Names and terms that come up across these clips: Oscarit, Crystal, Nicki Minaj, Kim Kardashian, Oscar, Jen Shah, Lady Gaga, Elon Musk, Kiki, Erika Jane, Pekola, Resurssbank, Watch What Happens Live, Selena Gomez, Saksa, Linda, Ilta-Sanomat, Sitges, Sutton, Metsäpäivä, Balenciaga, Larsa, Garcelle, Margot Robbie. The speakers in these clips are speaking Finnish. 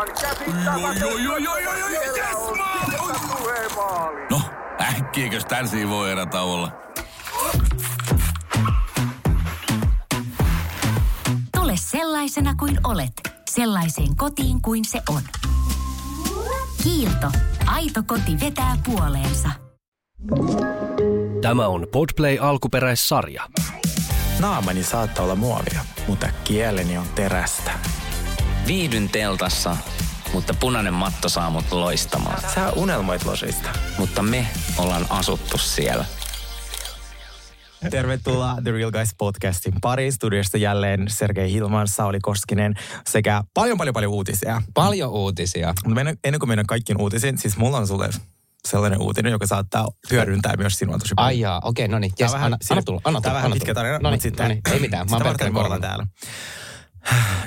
aivan käsittämätöntä. Yes, no, äkkiäkös tän siivoo erätauolla? Tule sellaisena kuin olet, sellaiseen kotiin kuin se on. Kiilto. Aito koti vetää puoleensa. Tämä on Podplay alkuperäissarja. Naamani saattaa olla muovia, mutta kieleni on terästä. Viihdyn teltassa, mutta punainen matto saa mut loistamaan. Sä unelmoit losista. Mutta me ollaan asuttu siellä. Tervetuloa The Real Guys podcastin pariin. Studiosta jälleen Sergei Hilman, Sauli Koskinen sekä paljon uutisia. Paljon uutisia. Ennen kuin mennään kaikkiin uutisiin, siis mulla on sulle sellainen uutinen, joka saattaa hyödyntää myös sinua tosi paljon. Ai jaa, okei, no niin. Yes, anna tulla. Tämä vähän pitkä tarina, mutta sitten... ei mitään, mä oon pelkkäinen korona täällä.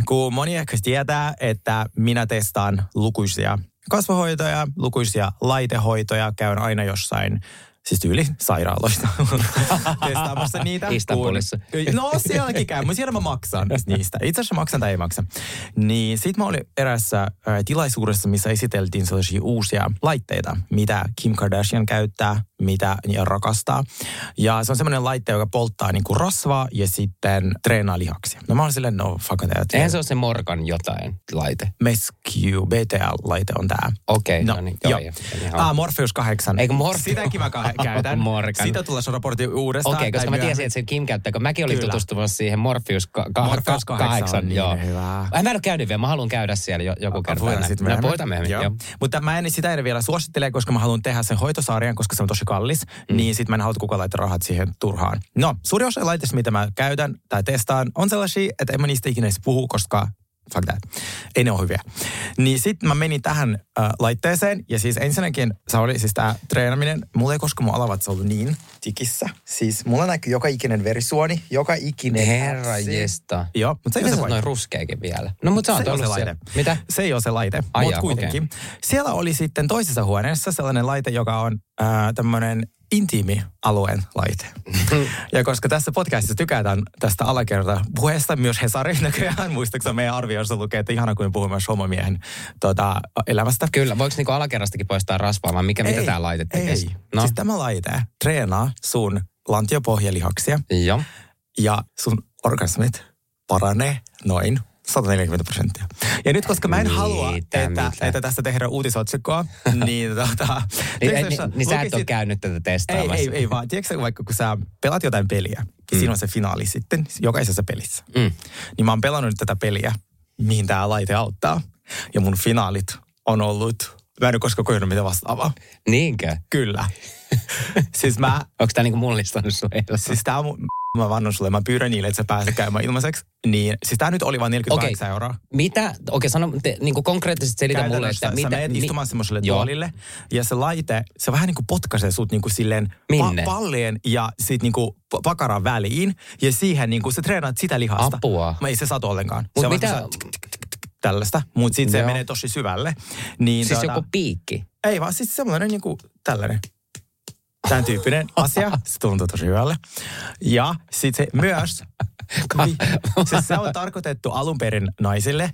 Kun moni ehkä tietää, että minä testaan lukuisia kasvohoitoja, lukuisia laitehoitoja, käyn aina jossain... Siis tyyli sairaaloista testaamassa niitä. Istanbulissa. No sielläkin käy, mutta siellä mä maksan niistä. Itse asiassa maksan tai ei maksa. Niin sit mä olin erässä tilaisuudessa, missä esiteltiin sellaisia uusia laitteita, mitä Kim Kardashian käyttää, mitä rakastaa. Ja se on semmoinen laite, joka polttaa niinku rasvaa ja sitten treenaa lihaksia. No mä olin silleen, no fucking that. Eihän se ole se Morgan jotain laite. Mescue, BTL-laite on tää. Okei, no niin. Morpheus 8. Eikö Morpheus? Sitäkin mä käytän. Morgan. Sitä tulee se raportti uudestaan. Okei, koska mä tiesin, että sen Kim käyttää, kun mäkin olin tutustumassa siihen Morpheus 8. Joo. Niin hyvä. Mä en ole käynyt vielä, mä haluan käydä siellä joku kerta. Voidaan myöhemmin, joo. Mutta mä en sitä vielä suosittele, koska mä haluan tehdä sen hoitosarjan, koska se on tosi kallis, niin sit mä en halua kukaan laittaa rahat siihen turhaan. No, suurin osa laitteista, mitä mä käytän tai testaan, on sellaisia, että en mä niistä ikinä edes puhu, koska fuck that. Ei ne ole hyviä. Niin sit mä menin tähän laitteeseen ja siis ensinnäkin se oli siis tää treenaminen. Mulla ei koskaan mun alavatsa ollut niin tikissä. Siis mulla näkyy joka ikinen verisuoni, joka ikinen. Herranjesta. Joo, mutta se ei ole se noin ruskeakin vielä. No mutta se on ollut se laite. Mitä? Se ei ole se laite, mutta kuitenkin. Okay. Siellä oli sitten toisessa huoneessa sellainen laite, joka on tämmönen intiimi alueen laite. Ja koska tässä podcastissa tykätään tästä alakerta puheesta, myös Hesari näköjään, muistaakseni meidän arvioissa lukee, että ihana kuin puhumme myös homomiehen elämästä. Kyllä, voiko niinku alakerrastakin poistaa rasvaa, vai mitä tämä laite tekee? Ei, no. Siis tämä laite treenaa sun lantiopohjalihaksia. Joo. Ja sun orgasmit paranee noin 140%. Ja nyt, koska mä en halua, että tästä tehdään uutisotsikkoa, niin sä et ole käynyt tätä testaamassa. Ei vaan. Tiedätkö vaikka, kun sä pelaat jotain peliä, ja siinä on se finaali sitten, jokaisessa pelissä. Niin mä oon pelannut tätä peliä, mihin tää laite auttaa. Ja mun finaalit on ollut, mä en ole koskaan kohdannut mitä vastaavaa. Niinkö? Kyllä. Siis mä... Onks tää niinku mullistanut sun elämää? Siis tää on... Mä vannon sulle, mä pyydän niille, että sä pääset käymään ilmaiseksi. Niin, siis tää nyt oli vaan 48 euroa. Mitä? Okei, sano niinku konkreettisesti selitä mulle, että mitä... Sä menet istumaan semmoiselle tuolille, ja se laite, se vähän niinku potkaisee sut niinku silleen... Minne? Pallien ja sit niinku pakaran väliin, ja siihen niinku sä treenaat sitä lihasta. Apua. Mä ei se satu ollenkaan. Mut mitä... Tällaista, mut sit se menee tosi syvälle. Siis joku piikki? Ei vaan, siis semmoinen niinku tällainen. Tämän tyyppinen asia. Se tuntuu tosi hyvälle. Ja sitten myös, siis se on tarkoitettu alun perin naisille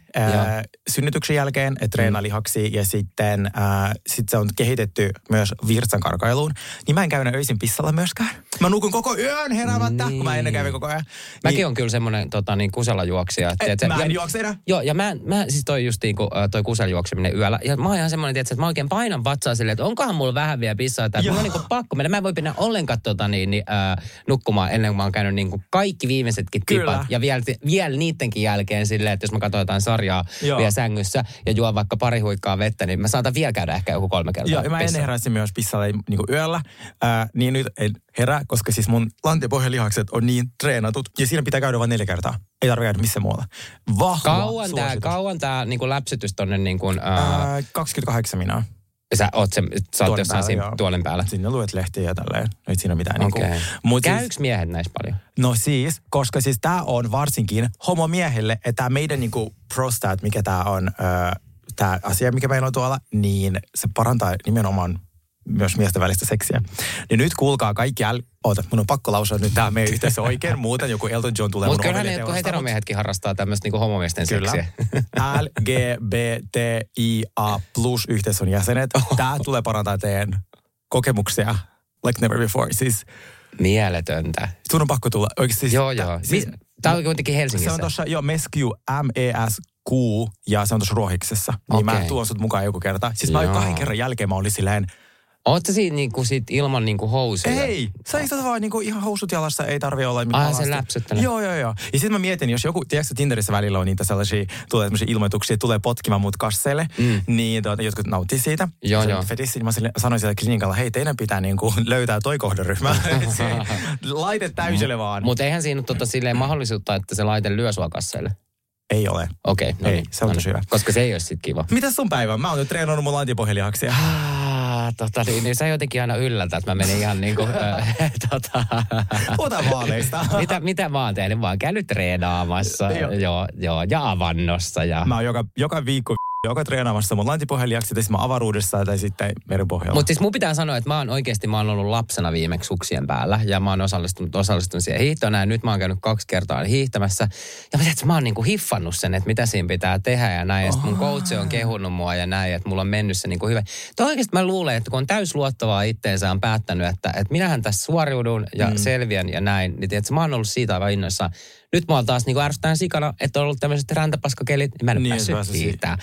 synnytyksen jälkeen, että treenaa lihaksia ja sitten sit se on kehitetty myös virtsankarkailuun. Niin mä en käy öisin pissalla myöskään. Mä nukun koko yön heräämättä, kun mä ennen kävin koko ajan. Mäkin on kyllä semmoinen kuselajuoksija. Mä en juokse enää. Joo, ja mä siis toi just niin kuin toi kuseljuokseminen yöllä. Ja mä oon ihan semmoinen, että mä oikein painan vatsaa silleen, että onkohan mulla vähän vielä pissaa. Mulla on niin kuin pakko. Mä en voi mennä ollenkaan nukkumaan ennen kuin mä oon käynyt niin kuin kaikki viimeisetkin tipat. Ja vielä niidenkin jälkeen silleen, että jos mä katson jotain sarjaa vielä sängyssä ja juon vaikka pari huikkaa vettä, niin mä saatan vielä käydä ehkä joku 3 kertaa. Joo, mä en heräisi myös pissalla niin kuin yöllä. Niin nyt en herää, koska siis mun lantiopohjalihakset on niin treenatut. Ja siinä pitää käydä vain 4 kertaa. Ei tarvitse käydä missä muualla. Vahva suositus. Kauan tää niin kuin läpsytys tonne niin kuin... 28 minä. Sä oot jossain siinä tuolen päällä. Sinne luet lehtiä ja tälleen. Ei siinä mitään. Okay. Käyks miehet näissä paljon? No siis, koska siis tää on varsinkin homomiehille, että tää meidän niinku prostat, mikä tää on, tää asia, mikä meillä on tuolla, niin se parantaa nimenomaan myös miesten välistä seksiä. Niin nyt kuulkaa kaikki, oota, mun on pakko lausua nyt tää meidän yhteydessä oikein, muuten joku Elton John tulee mun roolille. Mutta kyllähän jotkut heteromiehetkin harrastaa tämmöistä niinku homomiesten seksiä. LGBTIA plus yhteisön jäsenet. Tää tulee parantaa teidän kokemuksia like never before. Siis mieletöntä. Sun on pakko tulla oikeesti. Siis, joo. Siis, tää on kuitenkin Helsingissä. Se on tossa, joo, Meskew, MESQ, ja se on tossa Ruohiksessa. Niin okay. Mä tuon sut mukaan joku kerta. Siis joo. Mä olin 2 kerran jälkeen, mä olin silleen, oot sä siinä niinku sit ilman niinku housuja? Ei, sä istut vaan niinku ihan housut jalassa, ei tarvi olla mitään alasti. Ai se läpsyttelee. Joo. Ja sit mä mietin, jos joku, tiedätkö Tinderissä välillä on niitä sellaisia, tulee semmosia ilmoituksia, tulee potkimaan mut kasseille, niin jotkut nauttii siitä. Joo. Fetissi, niin mä sanoin siellä klinikalla, hei teidän pitää niinku löytää toi kohderyhmä. Laite täysille vaan. Mut eihän siinä ole silleen mahdollisuutta, että se laite lyö sua kasseille. Ei ole. Okei, no niin. Se on tosi hyvä. Koska se ei ole sit kiva. Mitäs sun päivä? Mä oon nyt treenannut mun lantipohjelihaksia. Niin sä jotenkin aina yllätät, että mä menin ihan niin kuin... Ota vaaleista. Mitä mä oon tehnyt? Mä oon käynyt treenaamassa ja avannossa. Ja... Mä oon joka viikko... Joka treenaamassa mun lantipohjelijaksi, tai sitten mä avaruudessa tai sitten meripohjalla. Mutta siis mun pitää sanoa, että mä oon ollut lapsena viimeksi suksien päällä ja mä oon osallistunut siihen hiihtoon. Ja nyt mä oon käynyt 2 kertaa hiihtämässä. Ja mä tiedän, että mä oon niinku hiffannut sen, että mitä siinä pitää tehdä ja näin. Ja sit mun coachi on kehunnut mua ja näin, että mulla on mennyt se niinku hyvä. Mutta oikeasti mä luulen, että kun on täysluottavaa itteensä, on päättänyt, että minähän tässä suoriudun ja selviän ja näin. Niin tiedätkö, mä oon ollut siitä aivan innoissaan. Nyt mä oon taas niin ärsyttäen sikana, että on ollut tämmöiset räntäpaskakelit, niin mä en päässyt hiihtää.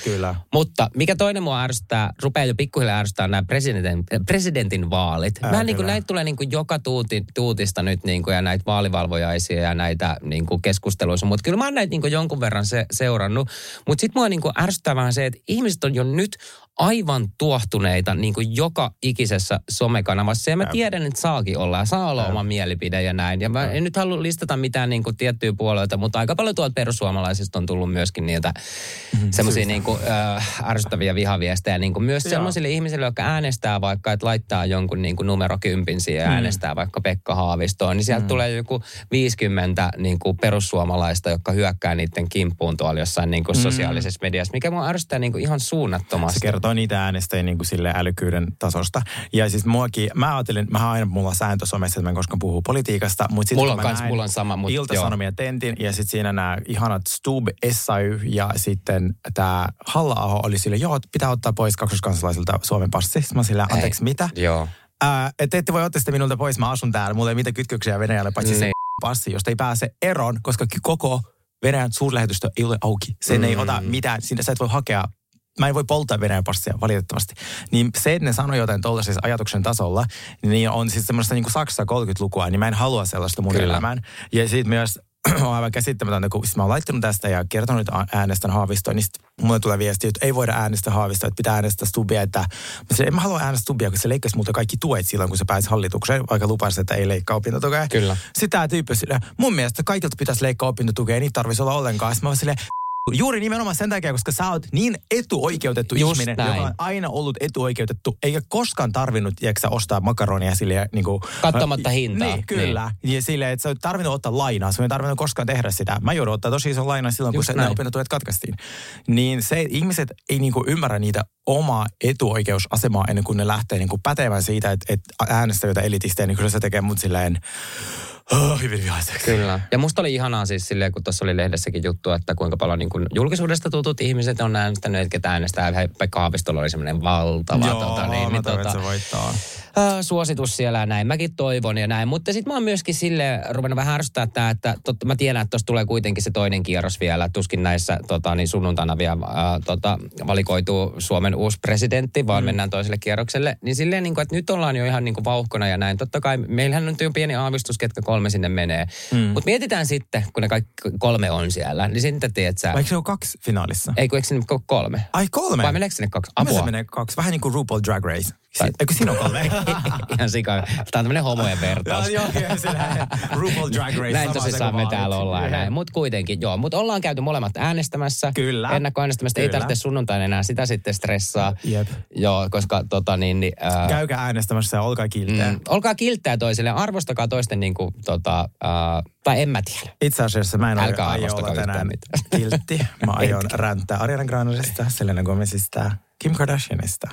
Mutta mikä toinen mua ärsyttää, rupeaa jo pikkuhiljaa ärsyttää nämä presidentin vaalit. Niin näitä tulee niin joka tuutista nyt niin kuin, ja näitä vaalivalvojaisia ja näitä niin keskusteluissa. Mutta kyllä mä oon näitä niin jonkun verran seurannut. Mutta sitten mua niin ärsyttää vähän se, että ihmiset on jo nyt aivan tuohtuneita niin kuin joka ikisessä somekanavassa. Ja mä tiedän, että saakin olla ja saa olla oma mielipide ja näin. Ja mä en nyt halua listata mitään niin kuin tiettyä puolueita, mutta aika paljon tuolta perussuomalaisista on tullut myöskin niiltä semmoisia niin kuin ärsyttäviä vihaviestejä. Niin kuin myös semmoisille ihmisille, jotka äänestää vaikka, että laittaa jonkun niin kuin numero 10 siihen ja äänestää vaikka Pekka Haavistoon, niin sieltä tulee joku 50 niin kuin perussuomalaista, jotka hyökkää niiden kimppuun tuolla jossain niin kuin sosiaalisessa mediassa, mikä mua ärsyttää niin kuin ihan suunnattomasti. Toi niitä äänestäjiä niin kuin sille älykyyden tasosta. Ja siis muakin, mä ajattelin, mä aina mulla sääntö somessa, että mä en koskaan puhu politiikasta, mutta sitten mulla on sama, mutta Ilta-Sanomien tentin, ja sitten siinä nämä ihanat Stubb, SAY, ja sitten tämä Halla-aho oli sille, että pitää ottaa pois kaksoiskansalaisilta Suomen passi. Sitten mä sille, anteeksi, mitä? Joo. Te ette voi ottaa sitä minulta pois, mä asun täällä, mulla ei mitään kytköksiä Venäjälle, paitsi se passi, josta ei pääse eroon, koska koko Venäjän suurlähetystö ei ole auki. Sen ei ota mitään, sinne sä et voi hakea. Mä en voi polttaa Venäjän passia, valitettavasti. Niin se, että ne sanoi jotain tuolla siis ajatuksen tasolla, niin on siis semmoista niin kuin Saksa 30-lukua, niin mä en halua sellaista mun elämään. Ja siitä myös on aivan käsittämätöntä, kun mä oon laittanut tästä ja kertonut, että äänestän Haavistoa, niin sitten mulle tulee viesti, että ei voida äänestää Haavistoa, että pitää äänestää Stubbia. Että... En mä halua äänestää Stubbia, kun se leikkasi multa kaikki tuet silloin, kun se pääsi hallitukseen, vaikka lupasi, että ei leikkaa opintotukea. Kyllä. Sitten tää tyyppi silleen, mun mielestä kaikilta pitäisi leikkaa opintotukea, ei niitä tarvitsisi olla ollenkaan. Mä silleen, juuri nimenomaan sen takia, koska sä oot niin etuoikeutettu ihminen, joka on aina ollut etuoikeutettu, eikä koskaan tarvinnut ostaa makaronia silleen niin kuin... Kattomatta hintaa. Niin, kyllä. Niin. Ja silleen, että sä oot tarvinnut ottaa lainaa, sä oot tarvinnut koskaan tehdä sitä. Mä joudun ottaa tosi ison lainaa silloin, kun ne opintotuet katkaistiin. Niin se, ihmiset ei niin kuin ymmärrä niitä omaa etuoikeusasemaa ennen kuin ne lähtee niin kuin pätevän siitä, että äänestäjätä elitistejä, niin kyllä se tekee mut silleen... hyvin vihaiseksi. Kyllä. Ja musta oli ihanaa siis silleen, kun tuossa oli lehdessäkin juttu, että kuinka paljon niin kun julkisuudesta tutut ihmiset on äänestänyt, ketä äänestää. Pekka Haavistolla oli semmoinen valtava voittaa. Suositus siellä näin. Mäkin toivon ja näin. Mutta sitten mä oon myöskin silleen ruvennut vähän ärsyttää tämä, että mä tiedän, että tuossa tulee kuitenkin se toinen kierros vielä. Tuskin näissä niin sunnuntaina vielä valikoituu Suomen uusi presidentti, vaan mennään toiselle kierrokselle. Niin silleen, niin kun, että nyt ollaan jo ihan niin kun vauhkona ja näin. Totta kai meillähän on jo pieni aavistus, ketkä 3 sinne menee. Mutta mietitään sitten, kun ne kaikki 3 on siellä, niin sitten tiedät sä... Eikö se ole 2 finaalissa? Ei, kun eikö sinne 3? Ai 3? Vai meneekö sinne 2? Apua. Se menee 2? Vähän niin kuin RuPaul Drag Race. Eikö siinä ole 3? Ihan sikaa. Tämä on tämmöinen homojen vertaus. RuPaul Drag Race. Näin tosissaan me täällä ollaan. Mutta kuitenkin, joo. Mutta ollaan käyty molemmat äänestämässä. Kyllä. Ennakkoäänestämästä. Ei tarvitse sunnuntain enää sitä sitten stressaa. Jep. Joo, koska käykää äänestämässä ja olkaa kilttää. Olkaa kilttää toisille. Arvostakaa toisten niin kuin tai en mä tiedä. Itse asiassa mä en aio olla tänään kiltti. Mä aion ränttää Ariana Grandesta, Selena Gomezista. Kim Kardashianista.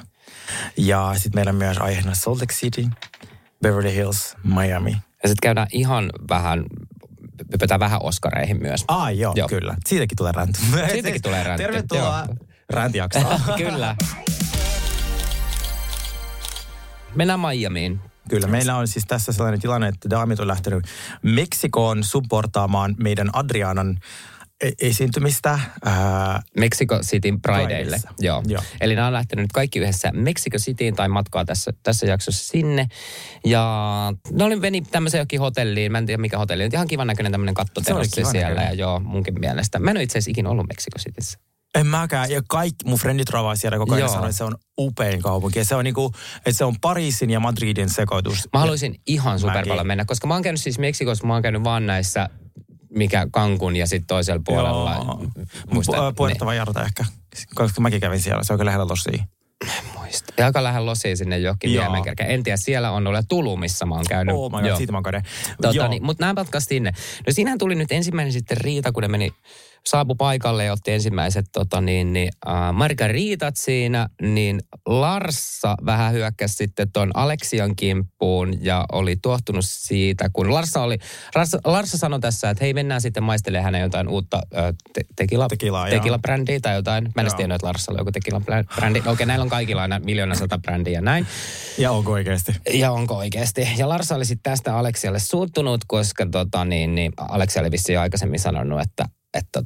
Ja sitten meillä on myös aiheena Salt Lake City, Beverly Hills, Miami. Ja sitten käydään ihan vähän, hypätään vähän Oscareihin myös. Joo, kyllä. Siitäkin tulee ränti. Tervetuloa räntijaksoon. Kyllä. Mennään Miamiin. Kyllä, meillä on siis tässä sellainen tilanne, että daamit on lähtenyt Meksikoon supportaamaan meidän Adrianan esiintymistä. Mexico Cityn Prideille. Joo. Eli nämä on lähtenyt nyt kaikki yhdessä Mexico Cityin tai matkaa tässä jaksossa sinne. Ja ne oli meni tämmöiseen jokin hotelliin. Mä en tiedä mikä hotelli. Nyt ihan kivan näköinen tämmöinen kattoterassi siellä. Näköinen. Ja joo, munkin mielestä. Mä en ole itse asiassa ikinä ollut Mexico Cityssä. En mäkään. Ja kaikki mun frendit ravaa siellä koko ajan sanoi, että se on upein kaupunki. Ja se on niinku, että se on Pariisin ja Madridin sekoitus. Mä haluaisin ihan superpalloon mennä, koska mä oon käynyt siis Meksikossa, mä oon käynyt vaan näissä mikä Cancun ja sitten toisella puolella. Puerto Vallarta ehkä, koska mäkin kävin siellä. Se on kyllä lähellä Losia. Muista. Ja aika lähellä Losia sinne johonkin Niemenkerkään. En tiedä, siellä on ollut Tulumissa mä oon käynyt. Oh my God, siitä mä oon käynyt. Mutta nämä patkas sinne. No siinähän tuli nyt ensimmäinen sitten riita, kun ne meni saapu paikalle ja otti ensimmäiset margaritat siinä, niin Larsa vähän hyökkäsi sitten ton Aleksian kimppuun ja oli tuohtunut siitä, kun Larsa sanoi tässä, että hei mennään sitten maistelemaan hänen jotain uutta tequila-brändiä tai jotain. Mä en tiedä, että Larsalla on joku tequila-brändi. Okei, näillä on kaikilla aina 1,100,000 brändiä ja näin. Ja onko oikeasti? Ja Larsa oli sitten tästä Aleksialle suuttunut, koska Aleksia oli vissiin jo aikaisemmin sanonut, että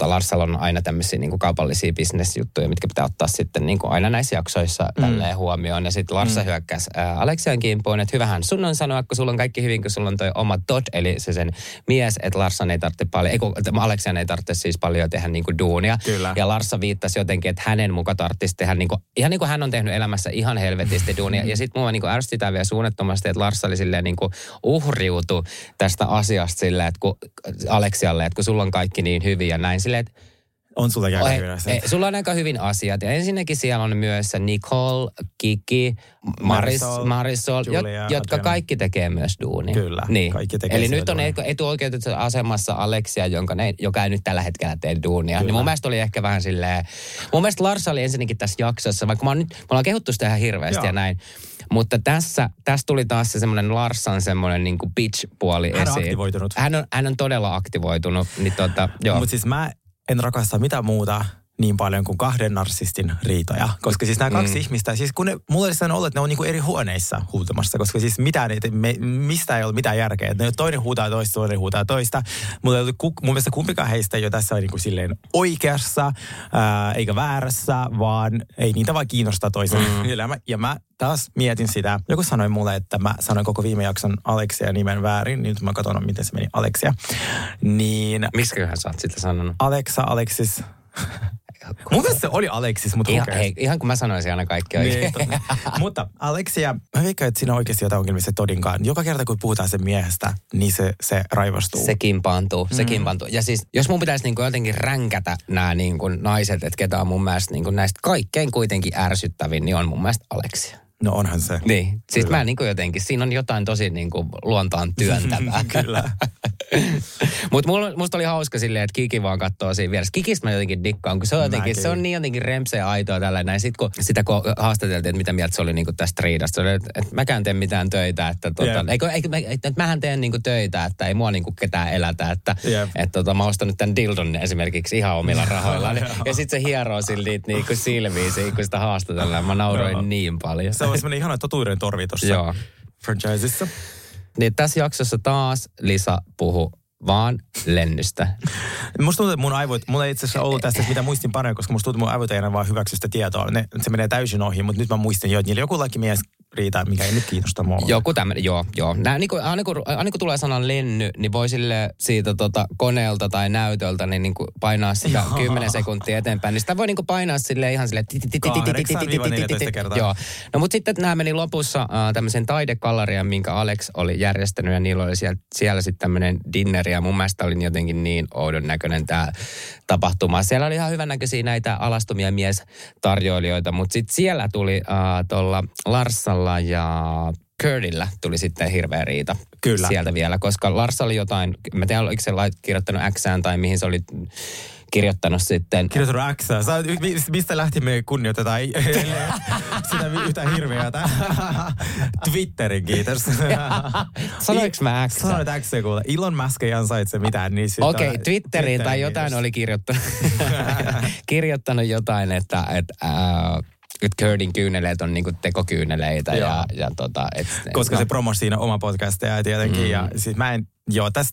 Larsalla on aina tämmöisiä niin kuin kaupallisia bisnesjuttuja, mitkä pitää ottaa sitten niin kuin aina näissä jaksoissa tälleen huomioon. Ja sitten Larsa hyökkäsi Aleksian kimppuun, että hyvähän sun on sanoa, kun sulla on kaikki hyvin, kun sulla on toi oma Todd, eli se sen mies, että Aleksian ei tarvitse siis paljon tehdä niin kuin duunia. Kyllä. Ja Larsa viittasi jotenkin, että hänen muka tarvitsisi tehdä, ihan niin kuin hän on tehnyt elämässä ihan helvetisti duunia. Ja sitten mua niin kuin ärsytään vielä suunnattomasti, että Larsa oli silleen niin kuin uhriutu tästä asiasta silleen, että kun Aleksialle, että kun sulla on kaikki niin hyviä ja näin silleen, että on sulla aika hyvin asiat. Sulla on aika hyvin asiat. Ja ensinnäkin siellä on myös Nicole, Kiki, Marisol Julia, jotka Adriana. Kaikki tekee myös duunia. Kyllä, niin. Kaikki tekee eli nyt on etuoikeutettu asemassa Aleksia, joka ei nyt tällä hetkellä tee duunia. Kyllä. Niin mun mielestä oli ehkä vähän silleen, mun mielestä Larsa oli ensinnäkin tässä jaksossa, vaikka me ollaan kehuttu sitä ihan hirveästi ja näin. Mutta tässä tuli taas se semmoinen Larsan semmoinen niin kuin bitch-puoli esiin. Hän on aktivoitunut. Hän on todella aktivoitunut. Niin mutta siis mä en rakasta mitään muuta niin paljon kuin kahden narsistin riitoja. Koska siis nämä kaksi ihmistä, siis kun mulla olisi sanonut olla, että ne on niinku eri huoneissa huutamassa, koska siis mistä ei ole mitään järkeä. Ne toinen huutaa toista, toinen huutaa toista. Mutta mun mielestä kumpikaan heistä ei ole tässä niinku silleen oikeassa, eikä väärässä, vaan ei niitä vaan kiinnosta toisen elämä. Ja mä taas mietin sitä. Joku sanoi mulle, että mä sanoin koko viime jakson Aleksia nimen väärin. Nyt mä katson, miten se meni Aleksia. Niin. Miksiköhän sä oot sitä sanonut? Aleksis. Mun mielestä se oli Aleksis, mutta ihan kun mä sanoisin aina kaikki oikein. Niin, mutta Aleksia, mä veikkaan, että siinä on oikeasti jotain ongelmia se Todinkaan. Joka kerta, kun puhutaan sen miehestä, niin se raivostuu. Se kimpaantuu. Ja siis, jos mun pitäisi niin kuin jotenkin ränkätä nämä niin kuin naiset, että ketä on mun mielestä niin kuin näistä kaikkein kuitenkin ärsyttävin, niin on mun mielestä Aleksia. No onhan se. Niin. Siis mä niin kuin jotenkin, siinä on jotain tosi niin kuin luontaan työntävää. Kyllä. Mutta musta oli hauska silleen, että Kiki vaan katsoo siinä vieressä. Kikistä mä jotenkin dikkaan, kun se on niin jotenkin remseä aitoa tällä näin. Sitten kun sitä haastateltiin, että mitä mieltä se oli niin kuin tästä riidasta, että mäkään teen mitään töitä, että mähän teen niin kuin töitä, että ei mua niin kuin ketään elätä, että mä ostan nyt tämän dildon esimerkiksi ihan omilla rahoilla. Ja sitten se hieroo silti niin kuin silmiin siinä, kun sitä haastatellaan. Mä nauroin niin paljon. Se on semmoinen ihana totuuden torvi tuossa franchisessa. Niin tässä jaksossa taas Lisa puhu vaan lennystä. Musta tuntuu, että mun aivot, mulla ei itse asiassa ollut tästä mitä muistin paremmin, koska musta tuntuu, että mun aivot ei enää vaan hyväksy sitä tietoa. Se menee täysin ohi, mutta nyt mä muistin jo, että niillä joku lakimies riitaa, mikä ei nyt kiinnosta mua. Joku tämmöinen, joo. Aina kun tulee sanan lenny, niin voi sille siitä koneelta tai näytöltä niin painaa sitä 10 sekuntia eteenpäin. Niin sitä voi painaa sille ihan sille 8-14 kertaa. Joo. No mutta sitten nämä meni lopussa tämmöisen taidegallerian, minkä Alex oli järjestänyt ja niillä oli siellä sitten tämmöinen dinneri ja mun mielestä oli jotenkin niin oudon näköinen tämä tapahtuma. Siellä oli ihan hyvän näköisiä näitä alastumia miestarjoilijoita, mutta sitten siellä tuli tuolla Larsalla ja Curtillä tuli sitten hirveä riita. Kyllä. Sieltä vielä, koska Larsa oli jotain, mä tiedän, oliko se kirjoittanut X:ään tai mihin se oli kirjoittanut sitten... Kirjoittanut X:ää. Mistä lähti me kunnioitetaan sitä yhtä hirveätä? Twitterin, kiitos. Sanoinko mä X:ää? Sanoit X:ää kuule. Elon Musk ei ansaitse mitään. Niin okei, Twitteriin tai jotain kiitos. Oli kirjoittanut jotain, että Curdin kyyneleet on niinku tekokyyneleitä. Koska se promosi siinä oma podcasteja tietenkin. Ja siis mä en... Joo, tämä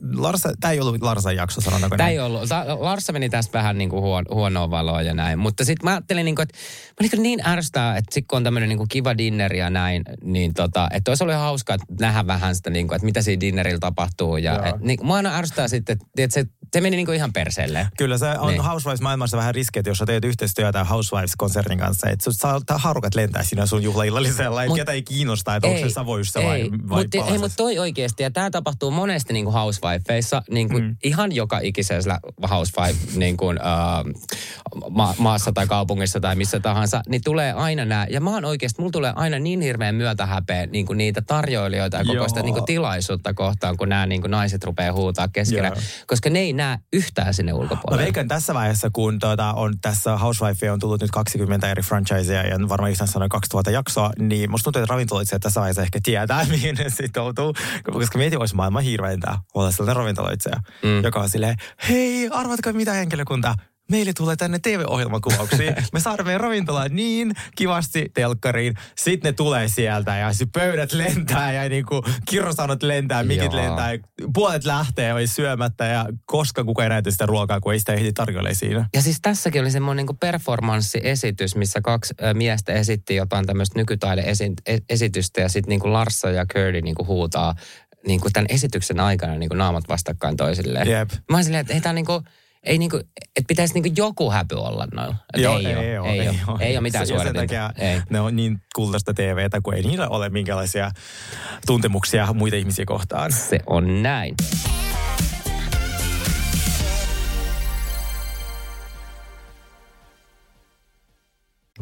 ei ollut Larsan jakso, sanotaanko näin. Tämä ei ollut. Larsa meni tässä vähän niin kuin huonoa valoa ja näin. Mutta sitten mä ajattelin, niin kuin, että mä olin niin ärsyttää, että sitten kun on tämmöinen niin kuin kiva dinner ja näin, niin että olisi ollut hauskaa nähdä vähän sitä, niin kuin, että mitä siinä dinnerillä tapahtuu. Ja, niin, mä aina ärsyttää sitten, että se meni niin kuin ihan perseelle. Kyllä, se on niin. Housewives-maailmassa vähän riski, että jos sä teet yhteistyötä Housewives-konsernin kanssa, että saa harukat lentää siinä sun juhlaillallisella, että ketä ei kiinnostaa, että onko se Savoyssa vai Palasessa. Ei, mutta toi oikeasti, ja tämä tapahtuu monesti niin kuin Housewifeissa, niin kuin ihan joka ikisellä Housewife niin kuin, maassa tai kaupungissa tai missä tahansa, niin tulee aina nämä, ja mä oon oikeasti, mulla tulee aina niin hirveän myötähäpeä niin kuin niitä tarjoilijoita ja koko sitä niin kuin tilaisuutta kohtaan, kun nämä niin kuin naiset rupeaa huutaa keskenään, koska ne ei näe yhtään sinne ulkopuolelle. Mä veikän tässä vaiheessa, kun on tässä Housewife on tullut nyt 20 eri franchiseja ja varmaan yhtään sanoin 2000 jaksoa, niin musta tuntuu, että ravintoloitsijat tässä vaiheessa ehkä tietää, mihin ne sitoutuu, koska mietin, olisi maailman hirveäntä olla sellainen ravintoloitsija, joka on silleen, hei, arvatko mitä henkilökunta? Meille tulee tänne TV-ohjelmakuvauksiin. Me saadaan meidän ravintolaan niin kivasti telkkariin. Sitten ne tulee sieltä ja pöydät lentää ja niinku kirrosanot lentää, mikit lentää. Puolet lähtee, ei syömättä ja koska kukaan ei näytä sitä ruokaa, kun ei sitä ehdi tarjolle siinä. Ja siis tässäkin oli semmoinen niinku performanssiesitys, missä kaksi miestä esitti jotain tämmöistä nykytaide-esitystä ja sitten niinku Larsa ja Curdy niinku huutaa niinku tämän esityksen aikana niinku naamat vastakkain toisilleen. Jep. Mä oon silleen, että ei tää niinku... Ei niinku, että pitäisi niinku joku häpy olla noilla. Ei ole mitään suoritetta. Sen takia ne on niin kultaista TVtä, kun ei niillä ole minkälaisia tuntemuksia muita ihmisiä kohtaan. Se on näin.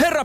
Herra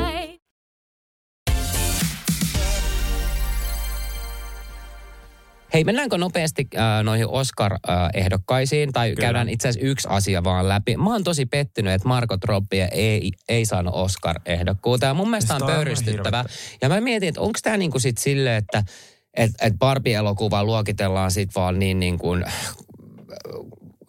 Hei, mennäänkö nopeasti noihin Oscar-ehdokkaisiin? Tai kyllä. Käydään itse asiassa yksi asia vaan läpi. Mä oon tosi pettynyt, että Margot Robbie ei saanut Oscar-ehdokkuutta. Ja mun mielestä on pöyristyttävä. Ja mä mietin, että onko tämä niinku sit silleen, että et Barbie-elokuvaa luokitellaan sit vaan niin niinku...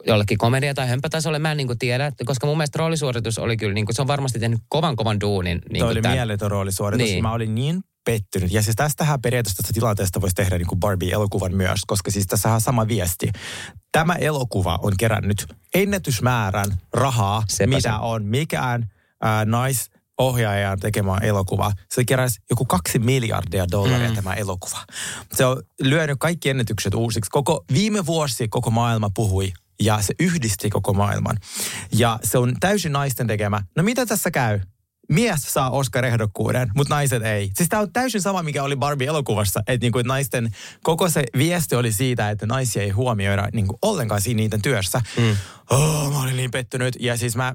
jollekin komedia- tai hömpötasolle, mä en niinku tiedä, koska mun mielestä roolisuoritus oli kyllä, niinku, se on varmasti tehnyt kovan duunin. Niinku, toi oli mieletön roolisuoritus, niin. Mä olin niin pettynyt. Ja siis tästähän periaatteessa tästä tilanteesta voisi tehdä niinku Barbie-elokuvan myös, koska siis tässä on sama viesti. Tämä elokuva on kerännyt ennätysmäärän rahaa, on mikään naisohjaajan tekemä elokuva. Se keräsi joku $2 miljardia tämä elokuva. Se on lyönyt kaikki ennätykset uusiksi. Viime vuosi koko maailma puhui. Ja se yhdisti koko maailman. Ja se on täysin naisten tekemä. No mitä tässä käy? Mies saa Oscar-ehdokkuuden, mutta naiset ei. Siis tämä on täysin sama, mikä oli Barbie-elokuvassa. Että niinku, et naisten koko se viesti oli siitä, että naisia ei huomioida niinku, ollenkaan siinä niiden työssä. mä olin niin pettynyt. Ja siis mä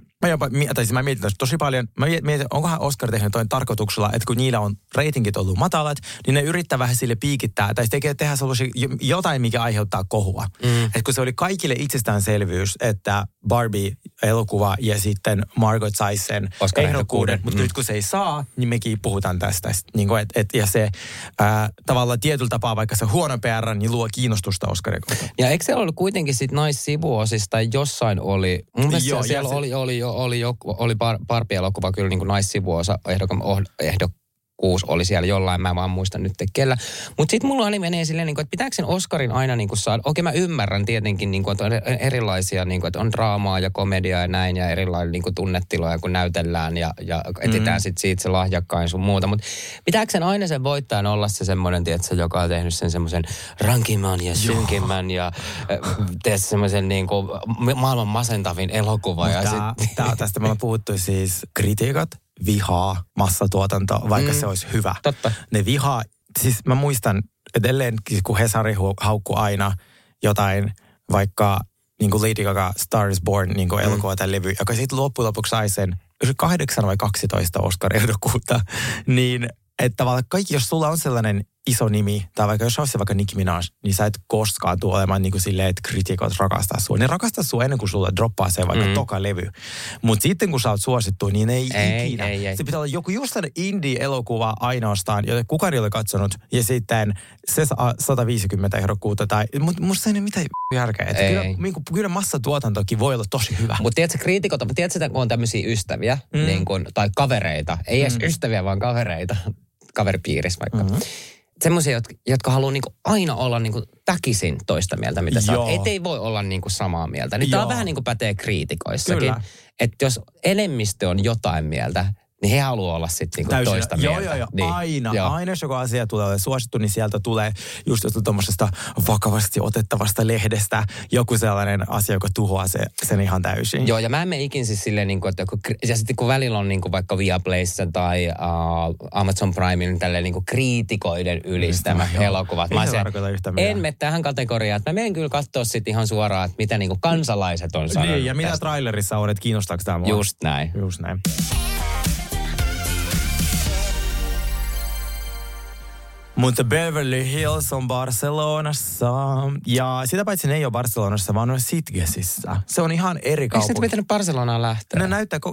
mietin tosi, tosi paljon. Mä mietin, onkohan Oscar tehnyt toinen tarkoituksella, että kun niillä on ratingit ollut matalat, niin ne yrittää vähän sille piikittää. Tai tehdä jotain, mikä aiheuttaa kohua. Mm. Että kun se oli kaikille itsestäänselvyys, että Barbie-elokuva ja sitten Margot sai sen ehdokkuuden. Mutta nyt kun se ei saa, niin mekin puhutaan tästä. Niin kuin ja se tavallaan tietyllä tapaa, vaikka se huono PR, niin luo kiinnostusta Oscarin kohtaan. Ja eikö siellä ollut kuitenkin sit naissivuosista jossain oli, mun mielestä joo, siellä oli Barbie-elokuva kyllä niin kuin naissivuosa ehdokkuus oli siellä jollain, mä vaan muistan nyt kellä. Mutta sitten mulla oli menee silleen, että pitääkö sen Oscarin aina niin kuin saada, okei mä ymmärrän tietenkin, niin kuin, että on erilaisia, niin kuin, että on draamaa ja komediaa ja näin ja erilainen niin kuin tunnetiloja, kun näytellään ja etsitään sitten siitä se lahjakkain sun muuta. Mutta pitääkö sen aina sen voittajan olla se semmoinen, tietsä, joka on tehnyt sen semmoisen rankimman ja synkimmän ja tehdä semmoisen niin kuin maailman masentavin elokuva. Tästä me ollaan puhuttu siis kritiikat. Vihaa massatuotanto, vaikka se olisi hyvä. Totta. Ne vihaa, siis mä muistan edelleen, kun Hesari haukkui aina jotain, vaikka niin kuin Lady Gaga, Star is Born, niin kuin elokuva tai levy, joka sitten loppujen lopuksi sai sen 8 vai 12 Oscar-ehdokkuutta, niin että tavallaan kaikki, jos sulla on sellainen iso nimi, tai vaikka jos olisi vaikka Nicki Minaj, niin sä et koskaan tule olemaan niin kuin silleen, että kritiikot rakastaa sua. Ne rakastaa sua ennen kuin sulla droppaa se vaikka toka levy. Mutta sitten kun sä oot suosittu, niin ei ikinä. Se pitää olla joku just indie-elokuva ainoastaan, jota kukaan ei ole katsonut, ja sitten se 150 ehdokkuutta. Mutta musta se ei ole mitään järkeä. Kyllä massatuotantokin voi olla tosi hyvä. Mutta tiedätkö kriitikot, kun on tämmöisiä ystäviä, niin kun, tai kavereita, ei edes ystäviä, vaan kavereita, kaveripiirissä vaikka. Mm-hmm. Semmoisia, jotka haluaa niinku aina olla niinku takisin toista mieltä, mitä sä oot. Et ei voi olla niinku samaa mieltä. Niin tää on vähän niinku pätee kriitikoissakin. Että jos enemmistö on jotain mieltä, niin he haluaa olla sitten niinku toista mieltä. Joo. Niin. Aina jos joku asia tulee olemaan suosittu, niin sieltä tulee just tuommoisesta vakavasti otettavasta lehdestä joku sellainen asia, joka tuhoaa sen ihan täysin. Joo, ja mä en mene ikin siis silleen, niin kuin, että ja sitten kun välillä on niin kuin vaikka Viaplayssa tai Amazon Primein niin tälleen niin kuin kriitikoiden ylistämät elokuvat. Mä en mene tähän kategoriaan. Mä menen kyllä katsoa sitten ihan suoraan, että mitä niin kuin kansalaiset on sanonut. Niin, ja mitä tästä trailerissa on, että kiinnostaako tämä mua? Just näin. Mutta Beverly Hills on Barcelonassa. Ja sitä paitsi ne ei ole Barcelonassa, vaan on Sitgesissä. Se on ihan eri kaupunki. Eikö ne pitänyt Barcelonaan lähteä?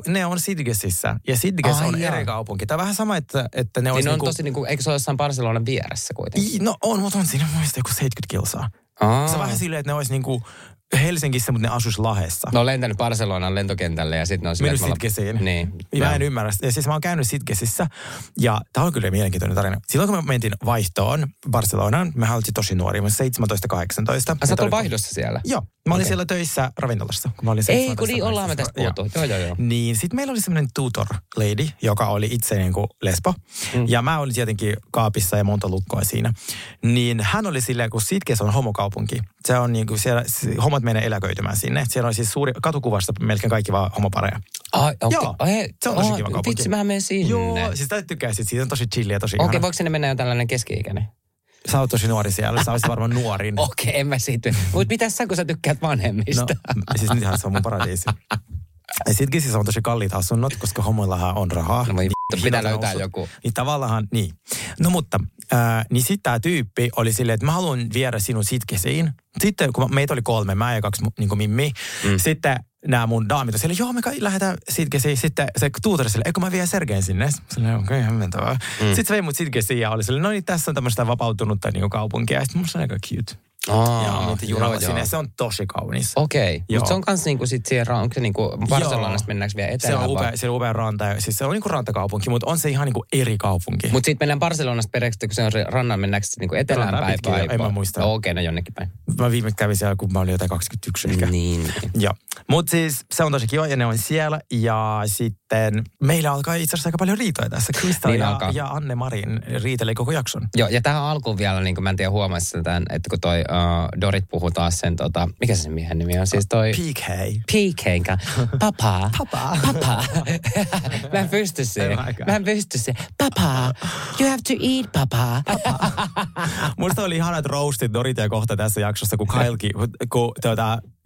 Ne on Sitgesissä. Ja Sitges on eri kaupunki. Tämä on vähän sama, että ne on niin on tosi niinku, eikö se ole jossain Barcelonan vieressä kuitenkin? No on, mutta on siinä muista joku 70 kilsaa. Se on vähän silleen, että ne olisi niinku Helsingissä, mutta ne asuisi Lahdessa. Ne on lentänyt Barcelonan lentokentälle ja sitten ne on silleen. Mennyt Sitgesiin. Niin. Mä en ymmärrä. Ja siis mä oon käynyt Sitgesissä ja tää on kyllä mielenkiintoinen tarina. Silloin kun me mentiin vaihtoon Barcelonaan, me haluttiin tosi nuoria, mä 17-18. Sä oot vaihdossa siellä? Joo. Mä olin siellä töissä ravintolassa, kun mä olin 17. Ei, kun niin ollaan me tästä puhuttu. Joo. Niin, sit meillä oli semmoinen tutor lady, joka oli itse niin kuin lesbo. Ja mä olin tietenkin kaapissa ja monta lukkoa siinä. Niin hän oli silleen, kun Sitges on homokaupunki. Se on niin kuin siellä, hommat menee eläköitymään sinne. Siellä on siis suuri katukuvasta melkein kaikki vaan homopareja. Okay. Joo, se on tosi kiva kaupunki. Vitsi, mä menen sinne. Joo, siis sä tykkäsit. Siitä on tosi chillia, tosi ihana. Okei, voiko sinne mennä jo tällainen keski-ikäinen? Sä oot tosi nuori siellä, sä olisit varmaan nuorin. Okei, en mä siitä. Mut mitäs sä, kun sä tykkäät vanhemmista? No, siis niinhän se on mun paradiisi. Ja sitkin siis on tosi kalliit asunnot, koska homoillahan on rahaa. No, pitää löytää joku. Niin tavallaan, niin. No mutta, niin sit tää tyyppi oli silleen, että mä haluan viedä sinun Sitgesiin. Sitten kun meitä oli 3, mä ja 2 niin mimmi, sitten nämä mun daamit on siellä, joo me lähdetään Sitgesiin. Sitten se tuutori silleen, eikö mä vien Sergein sinne? Silleen, okei, hämmentävää. Sitten se vei mut Sitgesiin ja oli silleen, no niin tässä on tämmöistä vapautunutta niin kaupunkia. Ja sitten musta on aika cute. Joo. Se on tosi kaunis. Okei. Mutta se on kans niinku sit siellä, onko se niinku Barcelonasta mennäänkö vielä etelään? Se on upea ranta, siis se on niinku rantakaupunki, mutta on se ihan niinku eri kaupunki. Mutta sit mennään Barcelonasta peräksi, kun se on rannan mennäänkö niinku etelään päin vai? En mä muista. Okei, no jonnekin päin. Mä viime kävin siellä, kun mä olin jotain 21 ehkä. Niin. Joo. Mut siis se on tosi kiva ja ne on siellä ja sitten meillä alkaa itse asiassa aika paljon riitoja tässä. Crystal niin ja Anne-Marin riitelee koko jakson. Joo ja tähän alkuun vielä, niin kuin mä en tiedä huomasin tämän, että kun toi Dorit puhuu taas sen, mikä se miehen nimi on? Siis toi PK. Papa. Mä en pysty siihen. Papa, you have to eat, papa. Musta oli ihanat roastit Doritia kohta tässä jaksossa, kun Kylekin, kun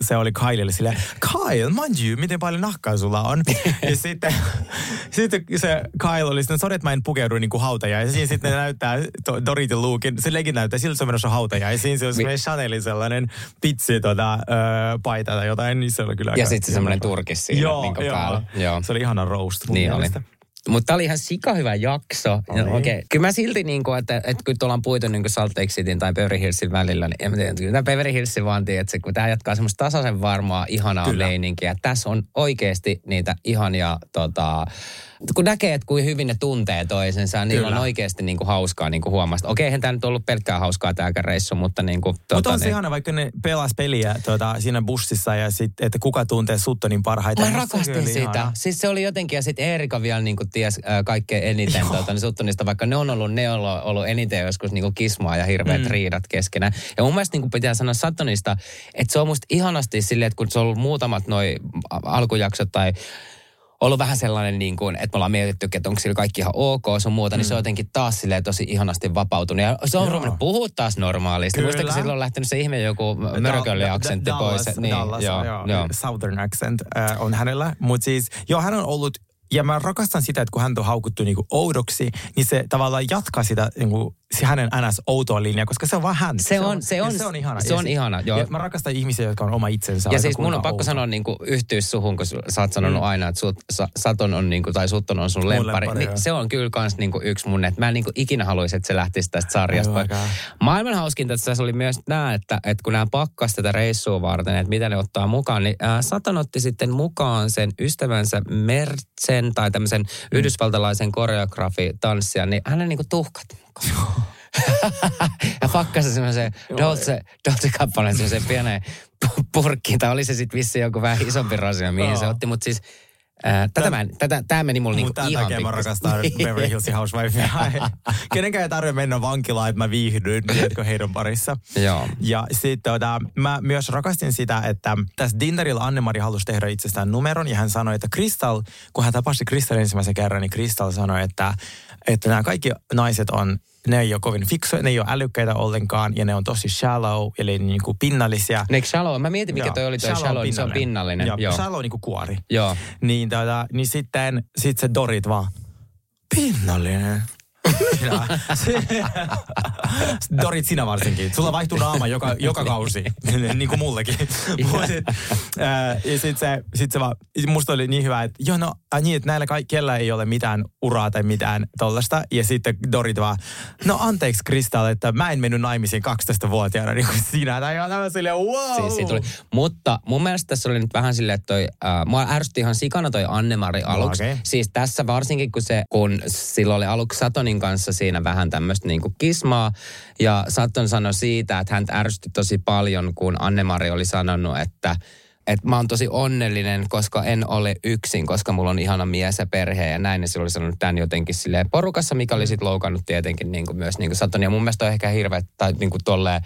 se oli Kylelle silleen, Kyle, mon dieu, miten paljon nahkaa sulla on. Ja sitten se Kyle oli silleen, sori, että mä en pukeudu niin kuin hautajaisiin. Ja sitten ne näyttää Dorit ja Luken, se lekin näyttää, siltä se on menossa hautajaisiin. Se on semmoinen Chanelin sellainen pitsi paita tai jotain, niin se oli kyllä. Ja sitten semmoinen turkis siinä. Joo. Se oli ihana roast. Niin mielestä. Oli. Mutta tämä oli ihan sikahyvä jakso. No, okay. Kyllä mä silti, niinku, että kun tuolla on puitu niinku Salt Lake Cityn tai Beverly Hillsin välillä, niin kyllä Beverly Hillsin vaan tiedät, että kun tämä jatkaa semmoista tasaisen varmaa, ihanaa meininkiä. Tässä on oikeasti niitä ihania, kun näkee, että kuin hyvin ne tuntee toisensa, niin on oikeasti niinku hauskaa niinku huomasta. Okei, eihän tämä nyt ollut pelkkää hauskaa tämäkään reissu, mutta niinku... Mutta on se ihana, vaikka ne pelas peliä siinä bussissa ja sitten, että kuka tuntee Suttonin parhaita. Mä rakastin sitä. Ihana. Siis se oli jotenkin, ja sitten Erika vielä niinku ties kaikkein eniten niin Suttonista, vaikka ne on ollut eniten joskus niinku kismaa ja hirveät riidat keskenään. Ja mun mielestä niinku pitää sanoa Suttonista, että se on musta ihanasti silleen, että kun se on ollut muutamat noi alkujaksot tai... Ollut vähän sellainen, niin kuin, että me ollaan mietitty, että onko sillä kaikki ihan ok, sun muuta, niin se on jotenkin taas silleen tosi ihanasti vapautunut. Ja se on ruvennut puhua taas normaalisti. Muistatko, silloin on lähtenyt se ihme joku mörkölle aksentti pois. Dallas, Southern accent on hänellä. Mutta siis, joo, hän on ollut, ja mä rakastan sitä, että kun hän on haukuttu niin kuin oudoksi, niin se tavallaan jatkaa sitä niin kuin, se hänen NS-outoa linjaa, koska se on vaan hän. Se on ihana. Se on ihana, joo. Mä rakastan ihmisiä, jotka on oma itsensä. Ja siis mun on pakko sanoa niinku yhtyä suhun, kun sä oot sanonut aina, että Sutton on sun lemppari. Niin, se on kyllä kans niinku yksi mun, että mä en niinku ikinä haluaisi, että se lähtisi tästä sarjasta. Maailman hauskinta tässä oli myös nää, että kun nää pakkas tätä reissua varten, että mitä ne ottaa mukaan, niin Sutton otti sitten mukaan sen ystävänsä Mertsen tai tämmöisen yhdysvaltalaisen koreografitanssijan, niin hänen niinku tuhkat. Ja pakkasi semmoisen Dolce-kappaleen semmoisen pienen purkkiin. Tai oli se sitten vissiin joku vähän isompi rasio, mihin se otti. Mutta siis tämä meni mulle niinku ihan pikkuisesti. Mutta tämän takia mä rakastan Beverly Hillsin housewifea. Kenenkään ei tarvitse mennä vankilaan, että mä viihdyn heidän parissa. Ja sitten mä myös rakastin sitä, että tässä dinnerilla Anne-Mari halusi tehdä itsestään numeron. Ja hän sanoi, että Crystal, kun hän tapasi Crystal ensimmäisen kerran, niin Crystal sanoi, että nämä kaikki naiset on, ne ei ole kovin fiksuja, ne ei ole älykkäitä ollenkaan ja ne on tosi shallow, eli niin kuin pinnallisia. Ne shallow? Mä mietin, mikä toi oli toi shallow, niin se on pinnallinen. Joo. Shallow niin kuin kuori. Joo. Niin, niin sitten se Dorit vaan, pinnallinen. Dorit, sinä varsinkin. Sulla vaihtuu naama joka kausi, niin kuin mullekin. Ja sit se vaan, musta oli niin hyvä, että joo, no niin, että näillä kaikilla ei ole mitään uraa tai mitään tollaista. Ja sitten Dorit vaan, no anteeksi Crystal, että mä en mennyt naimisiin 12-vuotiaana niin kuin sinä. Tai on silleen, wow! Mutta mun mielestä tässä oli nyt vähän silleen, että toi, mua ärsytti ihan sikana toi Anne-Mari aluksi. Okay. Siis tässä varsinkin, kun silloin oli aluksi Suttonin kanssa siinä vähän tämmöistä niinku kismaa. Ja Sutton sanoi siitä, että hän ärsytti tosi paljon, kun Anne-Mari oli sanonut, että mä oon tosi onnellinen, koska en ole yksin, koska mulla on ihana mies ja perhe ja näin. Ja silloin oli sanonut tämän jotenkin silleen porukassa, mikä oli sit loukannut tietenkin niinku myös niinku Sutton. Ja mun mielestä on ehkä hirveä, tai niinku tolleen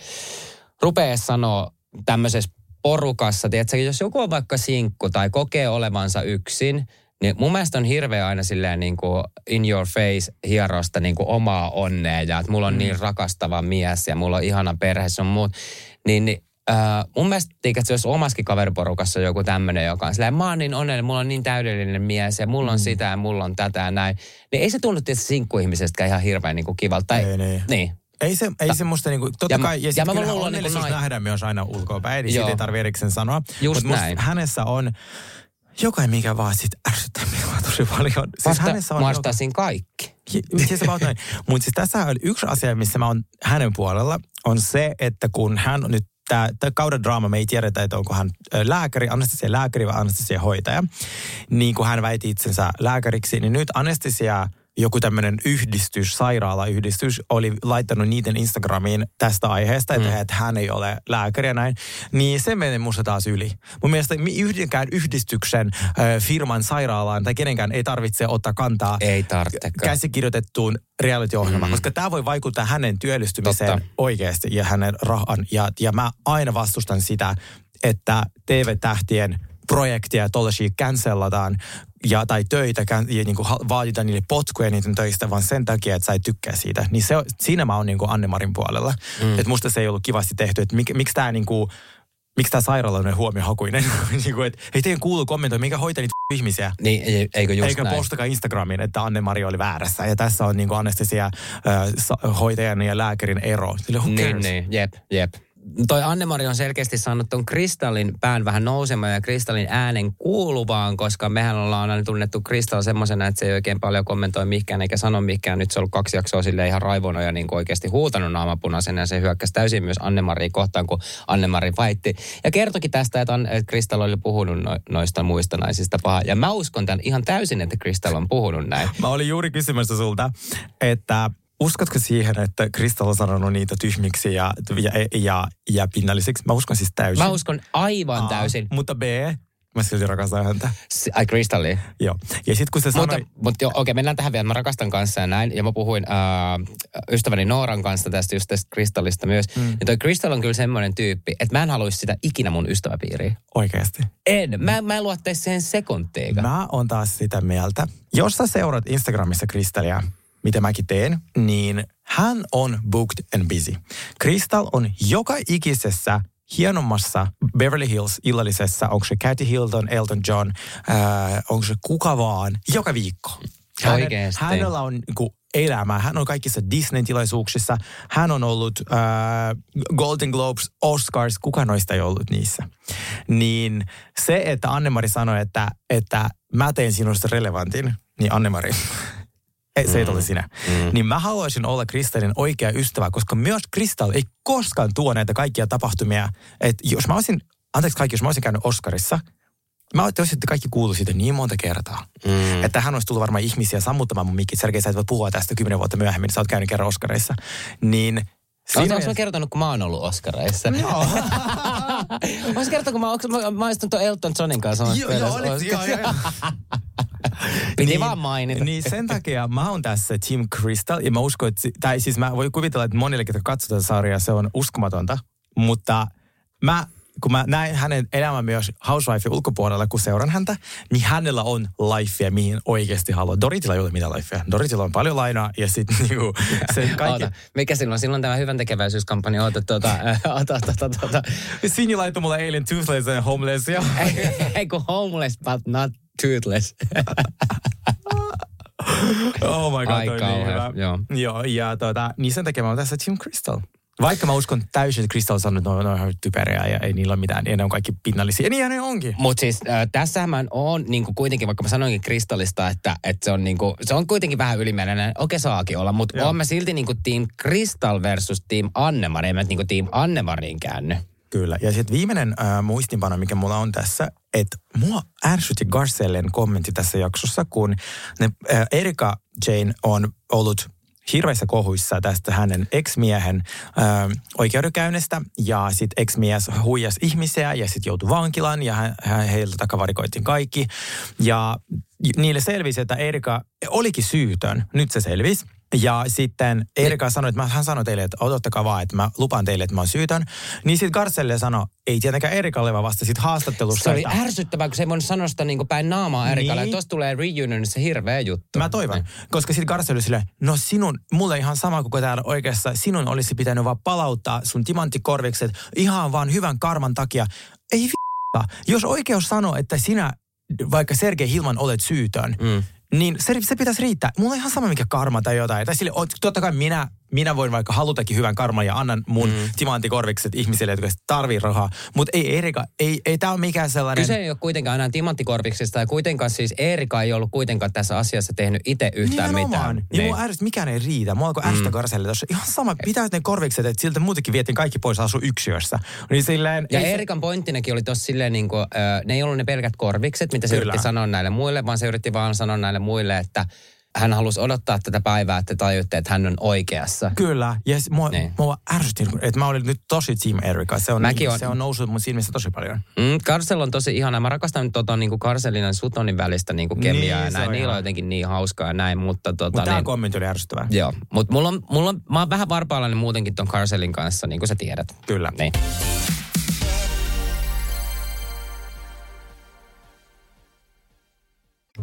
rupeaa sanoa tämmöisessä porukassa, tiedätkö, jos joku on vaikka sinkku tai kokee olevansa yksin, niin mun mielestä on hirveä aina silleen niin kuin in your face hierosta niin kuin omaa onnea ja että mulla on niin rakastava mies ja mulla on ihana perhe, se on muut. Niin, mun mielestä että jos omaskin kaveriporukassa on joku tämmöinen, joka on silleen, mä oon niin onnellinen, mulla on niin täydellinen mies ja mulla on sitä ja mulla on tätä ja näin. Niin ei se tunnu tietysti sinkkuihmisestäkään ihan hirveän niin kuin kivalta. Niin. Ei se musta niinku, totta kai, ja sitten kyllähän onnellisuus nähdään myös aina ulkoapäin, niin siitä ei tarvitse erikseen sanoa. Just mutta näin. Hänessä on... Jokainen mikä vaan sit ärsyttää minua tosi paljon. Siis hänessä on... Marstaisin kaikki. Mutta siis tässä on yksi asia, missä mä oon hänen puolella, on se, että kun hän on nyt tämä kauden draama, me ei tiedetä, että onko hän anestesia-lääkäri vai anestesia-hoitaja. Niin kun hän väiti itsensä lääkäriksi, niin nyt anestesia... Joku tämmöinen yhdistys, sairaalayhdistys, oli laittanut niiden Instagramiin tästä aiheesta, että hän ei ole lääkäri ja näin. Niin se menee musta taas yli. Mun mielestä yhdenkään yhdistyksen, firman, sairaalaan tai kenenkään ei tarvitse ottaa kantaa käsikirjoitettuun reality-ohjelmaan, koska tämä voi vaikuttaa hänen työllistymiseen oikeasti ja hänen rahan. Ja mä aina vastustan sitä, että TV-tähtien projektia tollaisia cancellataan ja tai töitä ja niin kuin vaaditaan niille potkuja niiden töistä, vaan sen takia, että sä ei tykkää siitä. Niin se, siinä mä oon niin kuin Anne-Marin puolella. Että musta se ei ollut kivasti tehty, että miksi tää niin kuin miksi tämä sairaalainen huomiohakuinen? Ei teidän kuulu kommentoi, minkä hoitaa niitä ihmisiä. Niin, eikö just eikä näin. Postakaan Instagramiin, että Anne-Mari oli väärässä. Ja tässä on niinku anestesia hoitajan ja lääkärin ero. Sille, who cares? Niin, jep. Toi Anne-Mari on selkeästi saanut ton Crystalin pään vähän nousemaan ja Crystalin äänen kuuluvaan, koska mehän ollaan aina tunnettu Crystal semmosena, että se ei oikein paljon kommentoi mihkään eikä sano mihkään. Nyt se on ollut 2 jaksoa silleen ihan raivona ja niin kuin oikeasti huutanut naamapunaisen ja se hyökkäsi täysin myös Anne-Maria kohtaan, kun Anne-Mari vaitti. Ja kertokin tästä, että Crystal oli puhunut noista muista naisista pahaa. Ja mä uskon tämän ihan täysin, että Crystal on puhunut näin. Mä olin juuri kysymässä sulta, että... Uskotko siihen, että Crystal on sanonut niitä tyhmiksi ja pinnallisiksi? Mä uskon siis täysin. Mä uskon aivan täysin. Mutta B, mä silti rakastan häntä. Ai Crystallia? Joo. Ja sit kun se sanoi... Mutta okei, mennään tähän vielä. Mä rakastan kanssa ja näin. Ja mä puhuin ystäväni Nooran kanssa tästä Crystalista myös. Ja toi Crystal on kyllä semmoinen tyyppi, että mä en haluaisi sitä ikinä mun ystäväpiiriin. Oikeasti? En. Mä en luottaisi siihen sekuntiikaan. Mä oon taas sitä mieltä. Jos sä seurat Instagramissa Crystalia... mitä mäkin teen, niin hän on booked and busy. Crystal on joka ikisessä hienommassa Beverly Hills illallisessa, onko se Kathy Hilton, Elton John, onko se kuka vaan, joka viikko. Oikeasti. Hänellä on elämää, hän on kaikissa Disney-tilaisuuksissa, hän on ollut Golden Globes, Oscars, kuka noista ei ollut niissä. Niin se, että Anne-Mari sanoi, että mä teen sinusta relevantin, niin Anne-Mari... Ei, se ei ole sinä. Niin mä haluaisin olla Crystalin oikea ystävä, koska myös Crystal ei koskaan tuo näitä kaikkia tapahtumia. Että jos mä olisin, anteeksi kaikki, jos mä olisin käynyt Oscarissa, mä olisin, että kaikki kuului siitä niin monta kertaa. Että hän olisi tullut varmaan ihmisiä sammuttamaan mun mikit. Sergei, sä et voi puhua tästä 10 vuotta myöhemmin, sä oot käynyt kerran Oscarissa. Niin... Oletko mä kertonut, kun mä oon ollut Oscareissa? No. Oletko kertonut, kun mä oon istunut Elton Johnin kanssa? Joo, joo. Piti niin, vaan mainita. Niin sen takia mä oon tässä Team Crystal ja mä uskon, että... Tai siis mä voin kuvitella, että monille, jotka katsotaan sarjaa, se on uskomatonta. Mutta kun mä näin hänen elämän myös Housewifen ulkopuolella, kun seuran häntä, niin hänellä on lifea, mihin oikeasti haluaa. Doritilla ei ole mitään lifea. Doritilla on paljon lainaa ja sitten niinku se kaikki... Oota, mikä silloin? Silloin tämä hyvän tekeväisyyskampanja. Sinni laittoi mulle eilen toothless and homeless. Ei kun homeless, but not toothless. Oh my god, ai kauhean, niin joo. Ja niin sen takia mä oon tässä Team Crystal. Vaikka mä uskon täysin, että Crystal on sanonut, että ne on typeriä ja ei niillä ole mitään, ja ne on kaikki pinnallisia. Ja niinhän ne onkin. Mutta siis tässähän mä oon niinku kuitenkin, vaikka mä sanoinkin Crystalista, että se on niinku, se on kuitenkin vähän ylimielinen. Okei, saakin olla, mutta oon mä silti niinku Team Crystal versus Team Anne-Mari. En mä niinku Team Anne-Mariin käänny. Kyllä. Ja sitten viimeinen muistinpano, mikä mulla on tässä, että mua ärsytti Garcellen kommentti tässä jaksossa, kun Erika Jane on ollut... hirveissä kohuissa tästä hänen ex-miehen oikeudenkäynnistä ja sitten ex-mies huijasi ihmisiä ja sitten joutui vankilaan ja heiltä takavarikoitiin kaikki. Ja niille selvisi, että Erika olikin syytön. Nyt se selvisi. Ja sitten Erika sanoi, että hän sanoi teille, että odottakaa vaan, että mä lupaan teille, että mä oon syytön. Niin sitten Garcelle sanoi, ei tietenkään Erikalle, vaan vasta sitten haastattelussa. Se oli ärsyttävää, kun se ei voinut sanoa sitä niin päin naamaa Erikalle. Niin. Tuossa tulee reunionissa hirveä juttu. Mä toivon, koska sitten Garcelle oli silleen, no sinun, mulle ihan sama kuin täällä oikeassa, sinun olisi pitänyt vaan palauttaa sun timanttikorvikset ihan vaan hyvän karman takia. Ei jos oikeus sanoo, että sinä, vaikka Sergei Hilman olet syytön, niin se pitäisi riittää. Mulla on ihan sama, mikä karma tai jotain. Tai sille, totta kai minä voin vaikka halutakin hyvän karman ja annan mun timanttikorvikset ihmisille, jotka tarvii rahaa. Mutta ei Erika, ei tämä ole mikään sellainen... Kyse ei ole kuitenkaan aina timanttikorviksista ja kuitenkaan siis Erika ei ollut kuitenkaan tässä asiassa tehnyt itse yhtään nimenomaan mitään. Ja mua ärsyt, mikään ei riitä. Mua alkoi ärsytä Garcelle tuossa. Ihan sama, pitää ne korvikset, että siltä muutenkin vietiin kaikki pois asu yksiössä. Niin silleen, ja Erikan pointtinakin oli tuossa silleen, niin kuin, ne ei ollut ne pelkät korvikset, mitä se yritti sanoa näille muille, vaan se yritti vaan sanoa näille muille, että hän halusi odottaa tätä päivää, että tajutte, että hän on oikeassa. Kyllä. Ja mua ärsytin, että mä olin nyt tosi Team Erika. Se on noussut mun silmissä tosi paljon. Garcelle on tosi ihana. Mä rakastan niinku Garcellin ja Suttonin välistä niinku kemiaa ja näin. Niillä on jotenkin niin hauskaa ja näin, mutta tää niin, kommentti oli ärsyttävää. Joo. Mutta mä oon vähän varpaillainen muutenkin ton Garcellin kanssa, niin kuin sä tiedät. Kyllä. Niin.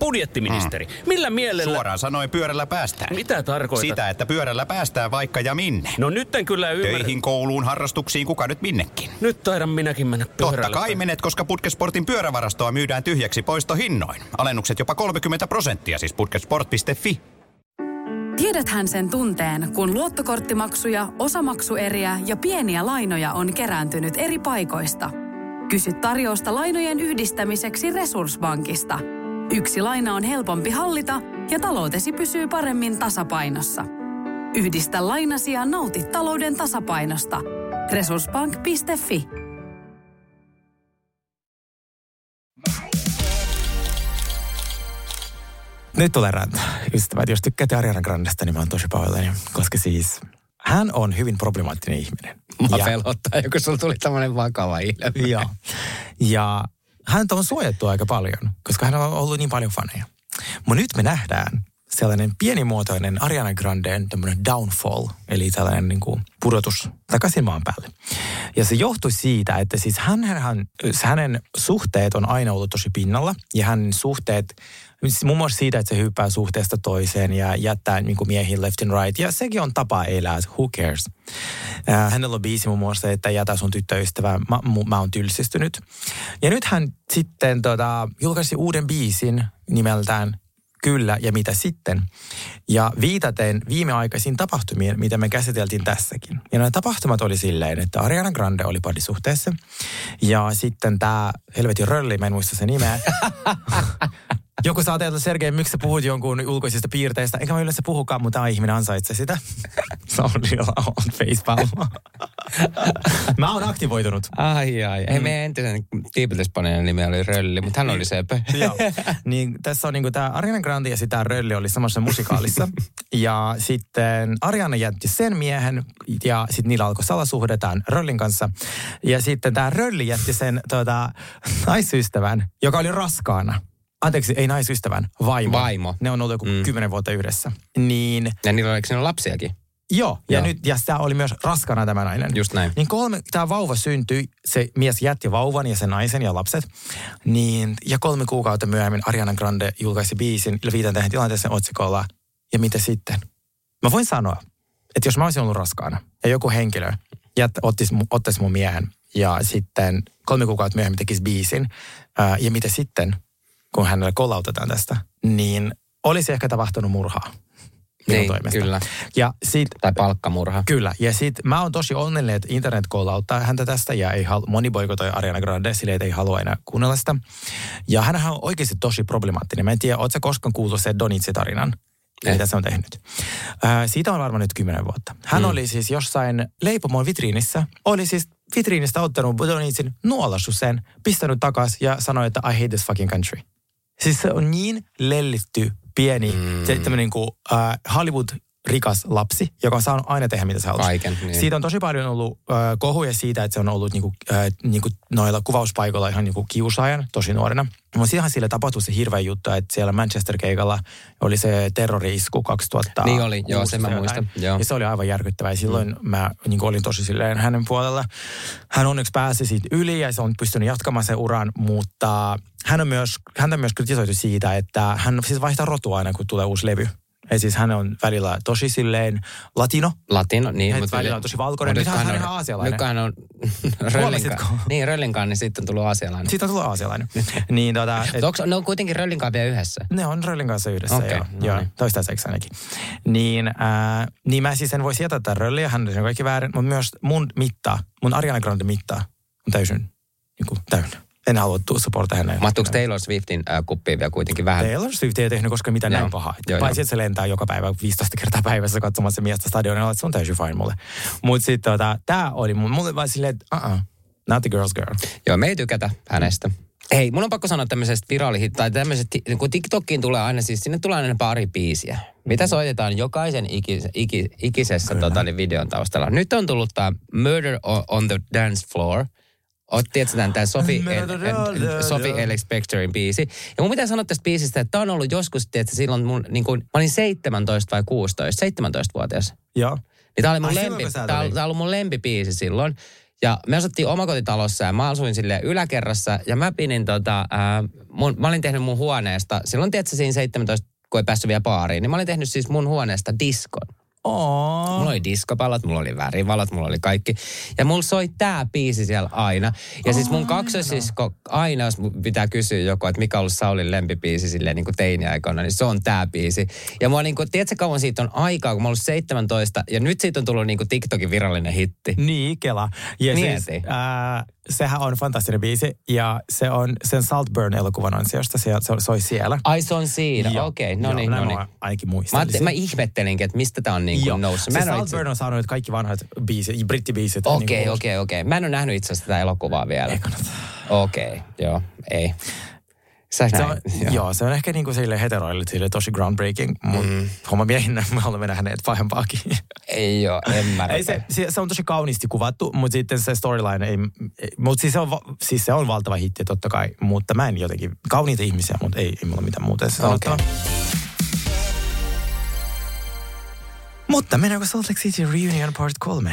Budjettiministeri, millä mielellä... Suoraan sanoin pyörällä päästään. Mitä tarkoitat? Sitä, että pyörällä päästään vaikka ja minne. No nyt en kyllä ymmärrä. Töihin, kouluun, harrastuksiin, kuka nyt minnekin. Nyt taidan minäkin mennä pyörällä. Totta kai menet, koska Putkesportin pyörävarastoa myydään tyhjäksi poistohinnoin. Alennukset jopa 30%, siis putkesport.fi. Tiedäthän sen tunteen, kun luottokorttimaksuja, osamaksueriä ja pieniä lainoja on kerääntynyt eri paikoista. Kysy tarjousta lainojen yhdistämiseksi Resurssbankista. Yksi laina on helpompi hallita ja taloutesi pysyy paremmin tasapainossa. Yhdistä lainasi ja nauti talouden tasapainosta. Resurssbank.fi. Nyt tulee ranta. Ystävät, jos tykkäätte Ariana Grandesta, niin mä oon tosi pahoillani, koska siis... Hän on hyvin problemaattinen ihminen. Mä pelottaa, kun sulla tuli tämmöinen vakava ilme. Joo. Ja... Häntä on suojattu aika paljon, koska hän on ollut niin paljon faneja. Mutta nyt me nähdään sellainen pienimuotoinen Ariana Granden tämmöinen downfall, eli tällainen niin kuin pudotus takaisin maan päälle. Ja se johtui siitä, että siis hänen suhteet on aina ollut tosi pinnalla, ja hänen suhteet, muun muassa siitä, että se hyppää suhteesta toiseen ja jättää niin kuin miehiin left and right, ja sekin on tapa elää, who cares. Hänellä on biisi muun muassa, että jätä sun tyttöystävää, mä oon tylsistynyt. Ja nyt hän sitten julkaisi uuden biisin nimeltään Kyllä ja mitä sitten. Ja viitaten viimeaikaisiin tapahtumiin, mitä me käsiteltiin tässäkin. Ja nämä tapahtumat oli silleen, että Ariana Grande oli parisuhteessa. Ja sitten tämä helvetin rölli, mä en muista sen nimeä. Joku saa tehdä, Sergei, miksi sä puhut jonkun ulkoisista piirteistä? Eikä mä yleensä puhukaan, mutta tämä ihminen ansaitsee sitä. Sorrilla on facepalma. Mä oon aktivoitunut. Ai. Ei meidän entisen tiipiltyspaneelin nimi oli Rölli, mutta hän oli sepä. Joo. Niin tässä on niinku tää Ariana Grande ja sitä Rölli oli samassa musikaalissa. Ja sitten Ariana jätti sen miehen ja sitten niillä alkoi salasuhde tämän Röllin kanssa. Ja sitten tää Rölli jätti sen naisystävän, joka oli raskaana. Anteeksi, ei naisystävän, vaimo. Ne on ollut joku 10 vuotta yhdessä. Niin... Ja niillä oliko siinä lapsiakin? Joo, ja sitä oli myös raskana tämä nainen. Just näin. Niin tämä vauva syntyi, se mies jätti vauvan ja sen naisen ja lapset. Niin, ja 3 kuukautta myöhemmin Ariana Grande julkaisi biisin, viitan tähän tilanteeseen otsikolla, ja mitä sitten? Mä voin sanoa, että jos mä olisin ollut raskaana ja joku henkilö ottaisi mun miehen ja sitten 3 kuukautta myöhemmin tekisi biisin, ja mitä sitten? Kun hänellä kolautetaan tästä, niin olisi ehkä tapahtunut murhaa minun toimesta. Kyllä. Ja sit, tai palkkamurha. Kyllä. Ja sitten mä oon tosi onnellinen, että internet kolauttaa häntä tästä ja ei moni boikotoi Ariana Grande silleen, että ei halua enää kuunnella sitä. Ja hänhän on oikeasti tosi problemaattinen. Mä en tiedä, ootko sä koskaan kuullut se Donitsi-tarinan? Mitä se on tehnyt. Siitä on varmaan nyt 10 vuotta. Hän oli siis jossain leipomoon vitriinissä. Oli siis vitriinistä ottanut Donitsin, nuolassut sen, pistänyt takaisin ja sanoi, että I hate this fucking country. Siis se on niin lellitty, pieni, tämmöinen kuin Hollywood-rikas lapsi, joka on saanut aina tehdä, mitä se haluaa. Niin. Siitä on tosi paljon ollut kohuja siitä, että se on ollut niinku noilla kuvauspaikoilla ihan niinku kiusaajan, tosi nuorena. Mutta siitähän sille tapahtui se hirveä juttu, että siellä Manchester-keikalla oli se terrori-isku 2000. Niin oli, joo, sen mä muistan. Joo. Ja se oli aivan järkyttävää. Ja silloin mä olin tosi silleen hänen puolella. Hän onneksi pääsi siitä yli ja se on pystynyt jatkamaan sen uran, mutta häntä myös kritisoitu siitä, että hän siis vaihtaa rotua aina, kun tulee uusi levy. Ja siis hän on välillä tosi silleen latino, niin. Mutta välillä on tosi valkoinen. Nyt hän on ihan aasialainen. Nythän on Röllinkaan. Niin, Röllinkaan, niin sitten on tullut aasialainen. Siitä on tullut aasialainen. Niin, ne on kuitenkin Röllinkaan vielä yhdessä? Ne on Röllinkaan yhdessä, okay, joo. No, joo, niin. Toistaiseksi ainakin. Niin mä siis en voisi jättää tätä Rölliä, hän on kaikki väärin. Mutta myös mun Ariana Grande mittaa on täynnä. En halua supporta hänelle. Mahtuuko Taylor Swiftin kuppiin vielä kuitenkin vähän? Taylor Swift ei tehnyt koskaan mitään näin pahaa. Paitsi, että se lentää joka päivä 15 kertaa päivässä katsomassa miestä stadionilla, että se on täysin fine mulle. Mutta sitten tämä oli mulle vaan silleen, että not the girl's girl. Joo, me ei tykätä hänestä. Hei, mun on pakko sanoa tämmöisestä tai tämmöisestä, kun TikTokiin tulee aina, siis sinne tulee aina pari biisiä. Mitä soitetaan jokaisen ikisessä videon taustalla. Nyt on tullut tämä Murder on the Dance Floor. otti, että tämän Sophie Ellis-Bextorin biisi. Ja mun pitää sanoa tästä biisistä, että tää on ollut joskus, että silloin mun, niin kuin, mä olin 17 vai 16, 17-vuotias. Joo. Niin tää on ollut mun lempibiisi silloin. Ja me asuttiin omakotitalossa ja mä asuin silleen yläkerrassa. Ja mä pinin mä olin tehnyt mun huoneesta, silloin tiedätkö siinä 17, kun ei päässyt vielä baariin, niin mä olin tehnyt siis mun huoneesta diskon. Oh. Mulla oli diskopallot, mulla oli värivalot, mulla oli kaikki. Ja mulla soi tää biisi siellä aina. Ja siis mun kaksosisko aina, jos pitää kysyä joku, että mikä on ollut Saulin lempibiisi silleen niin kuin teiniaikana, niin se on tää biisi. Ja mua niin kuin, tiedätkö kauan siitä on aikaa, kun mä oon ollut 17, ja nyt siitä on tullut niin kuin TikTokin virallinen hitti. Niin, kela. Ja mieti. Siis, sehän on fantastinen biisi, ja se on sen Saltburn-elokuvan ansiosta, se soi siellä. Ai se on siinä, okei, okay, no niin. Ainakin muistelisin. Mä ihmettelinkin, että mistä tää on niin kuin noussut. Se Saltburn on saanut kaikki vanhat biisit, brittibiisit. Okei. Mä en ole nähnyt itse asiassa tätä elokuvaa vielä. Ei kannata. Okei, joo, ei. Joo, se on ehkä niin kuin sille heteroille sille tosi groundbreaking, mutta homma miehinä me olemme nähneet pahempaakin. Ei joo, en mä se on tosi kauniisti kuvattu, mutta sitten se storyline ei... Mutta siis se on valtava hitti totta kai, mutta mä en jotenkin... Kauniita ihmisiä, mutta ei mulla mitään muuta. Okay. Mutta mennäänkö Salt Lake City Reunion Part 3?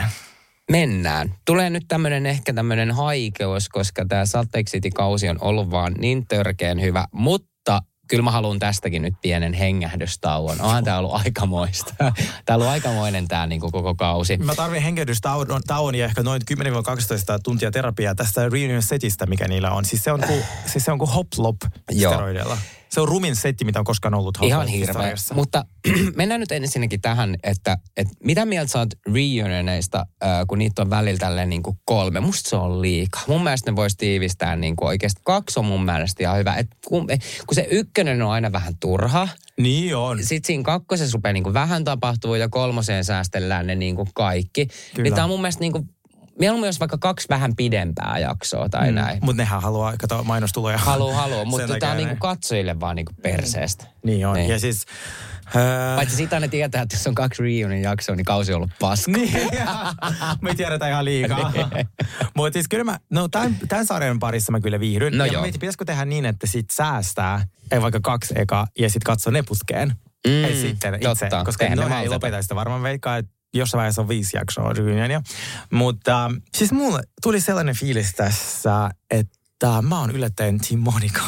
Mennään. Tulee nyt ehkä tämmöinen haikeus, koska tämä Salt Lake City-kausi on ollut vaan niin törkeen hyvä. Mutta kyllä mä haluan tästäkin nyt pienen hengähdystauon. Onhan tämä ollut aikamoista. Tämä on ollut aikamoinen tämä niin kuin koko kausi. Mä tarvitsen hengähdystauon ja ehkä noin 10-12 tuntia terapiaa tästä reunion setistä, mikä niillä on. Siis se on kuin hop-lop steroidella. Se on rumin setti, mitä on koskaan ollut. Ihan hirveä. Mutta mennään nyt ensinnäkin tähän, että mitä mieltä sä oot reunioneista, kun niitä on välillä tälleen niin kuin 3. Musta se on liikaa. Mun mielestä ne voisi tiivistää niin kuin oikeasti 2 on mun mielestä ihan hyvä. Et kun se 1 on aina vähän turha. Niin on. Sitten siinä 2 rupeaa niin kuin vähän tapahtuu ja 3 säästellään ne niin kuin kaikki. Kyllä. Niin tää on mun mielestä niin kuin... Mieluummin olisi vaikka 2 vähän pidempää jaksoa tai näin. Mutta nehän haluaa kato mainostuloja. Haluaa, mutta tämä on niinku katsojille vaan niinku perseestä. Niin on. Niin. Ja siis... Paitsi sitä ne tietää, että jos on 2 reunion jaksoa, niin kausi on ollut paska. Niin, me tiedetään ihan liikaa. Mutta siis kyllä mä, no tämän sarjan parissa mä kyllä viihdyn. No ja joo. Mietin, pitäisikö tehdä niin, että sit säästää, ei vaikka 2 eka, ja sit katsoo ne putkeen. Ei sitten itse, totta, koska ne ei lopeta sitä varmaan veikkaa, että jossain vaiheessa on 5 jaksoa reunionia. Mutta siis mulle tuli sellainen fiilis tässä, että mä oon yllättäen Team Monika.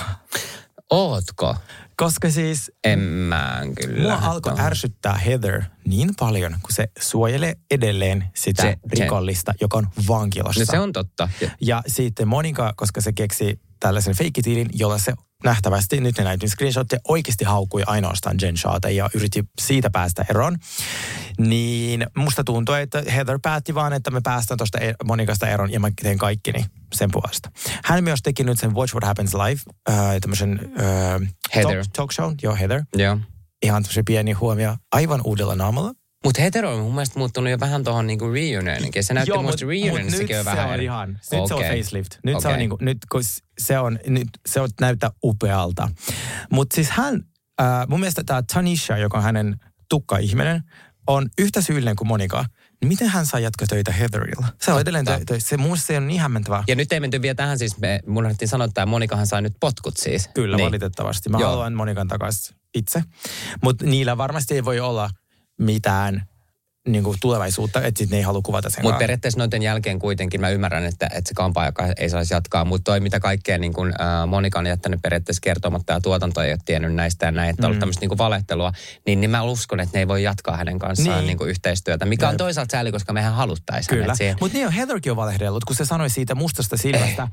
Ootko? Koska siis... En mä kyllä. Mua alkoi ärsyttää Heather niin paljon, kun se suojelee edelleen sitä rikollista, joka on vankilassa. No se on totta. Ja sitten Monika, koska se keksi tällaisen feikkitilin, jolla se nähtävästi, nyt ne näytin screenshotteja, oikeasti haukui ainoastaan Jen Shahta ja yritti siitä päästä eroon. Niin musta tuntuu, että Heather päätti vaan, että me päästään tuosta Monikasta eroon ja mä teen kaikkini sen puolesta. Hän myös teki nyt sen Watch What Happens Live, tämmöisen talk show. Joo, Heather. Yeah. Ihan tosi pieni huomio aivan uudella naamalla. Mutta Heather on mun mielestä muuttunut jo vähän tuohon niinku reunioninkin. Se näytti muista reunionissakin jo vähän. Nyt se on facelift. Nyt se on näyttää upealta. Mutta siis hän, mun mielestä tämä Tanisha, joka on hänen tukkaihminen, on yhtä syyllinen kuin Monika. Miten hän saa jatkotöitä Heatherilla? Se on edelleen töitä. Se muista ei ole niin hämmentävää. Ja nyt ei menty vielä tähän siis. Mun lähdettiin sanoa, että Monikahan sai nyt potkut siis. Kyllä, niin. Valitettavasti. Mä haluan Monikan takaisin itse. Mutta niillä varmasti ei voi olla mitään niin kuin tulevaisuutta, että sitten ne ei halua kuvata sen. Mutta periaatteessa noiden jälkeen kuitenkin mä ymmärrän, että se kampaa, joka ei saisi jatkaa. Mutta toi, mitä kaikkea niin kuin, Monika on jättänyt periaatteessa kertomatta ja tuotanto ei ole tiennyt näistä ja näin, että on ollut tämmöistä niin kuin valehtelua, niin mä uskon, että ne ei voi jatkaa hänen kanssaan niin kuin yhteistyötä, mikä on toisaalta sääli, koska mehän haluttaisiin hänet siihen. Mutta niin on Heatherkin on valehdellut, kun se sanoi siitä mustasta silmästä.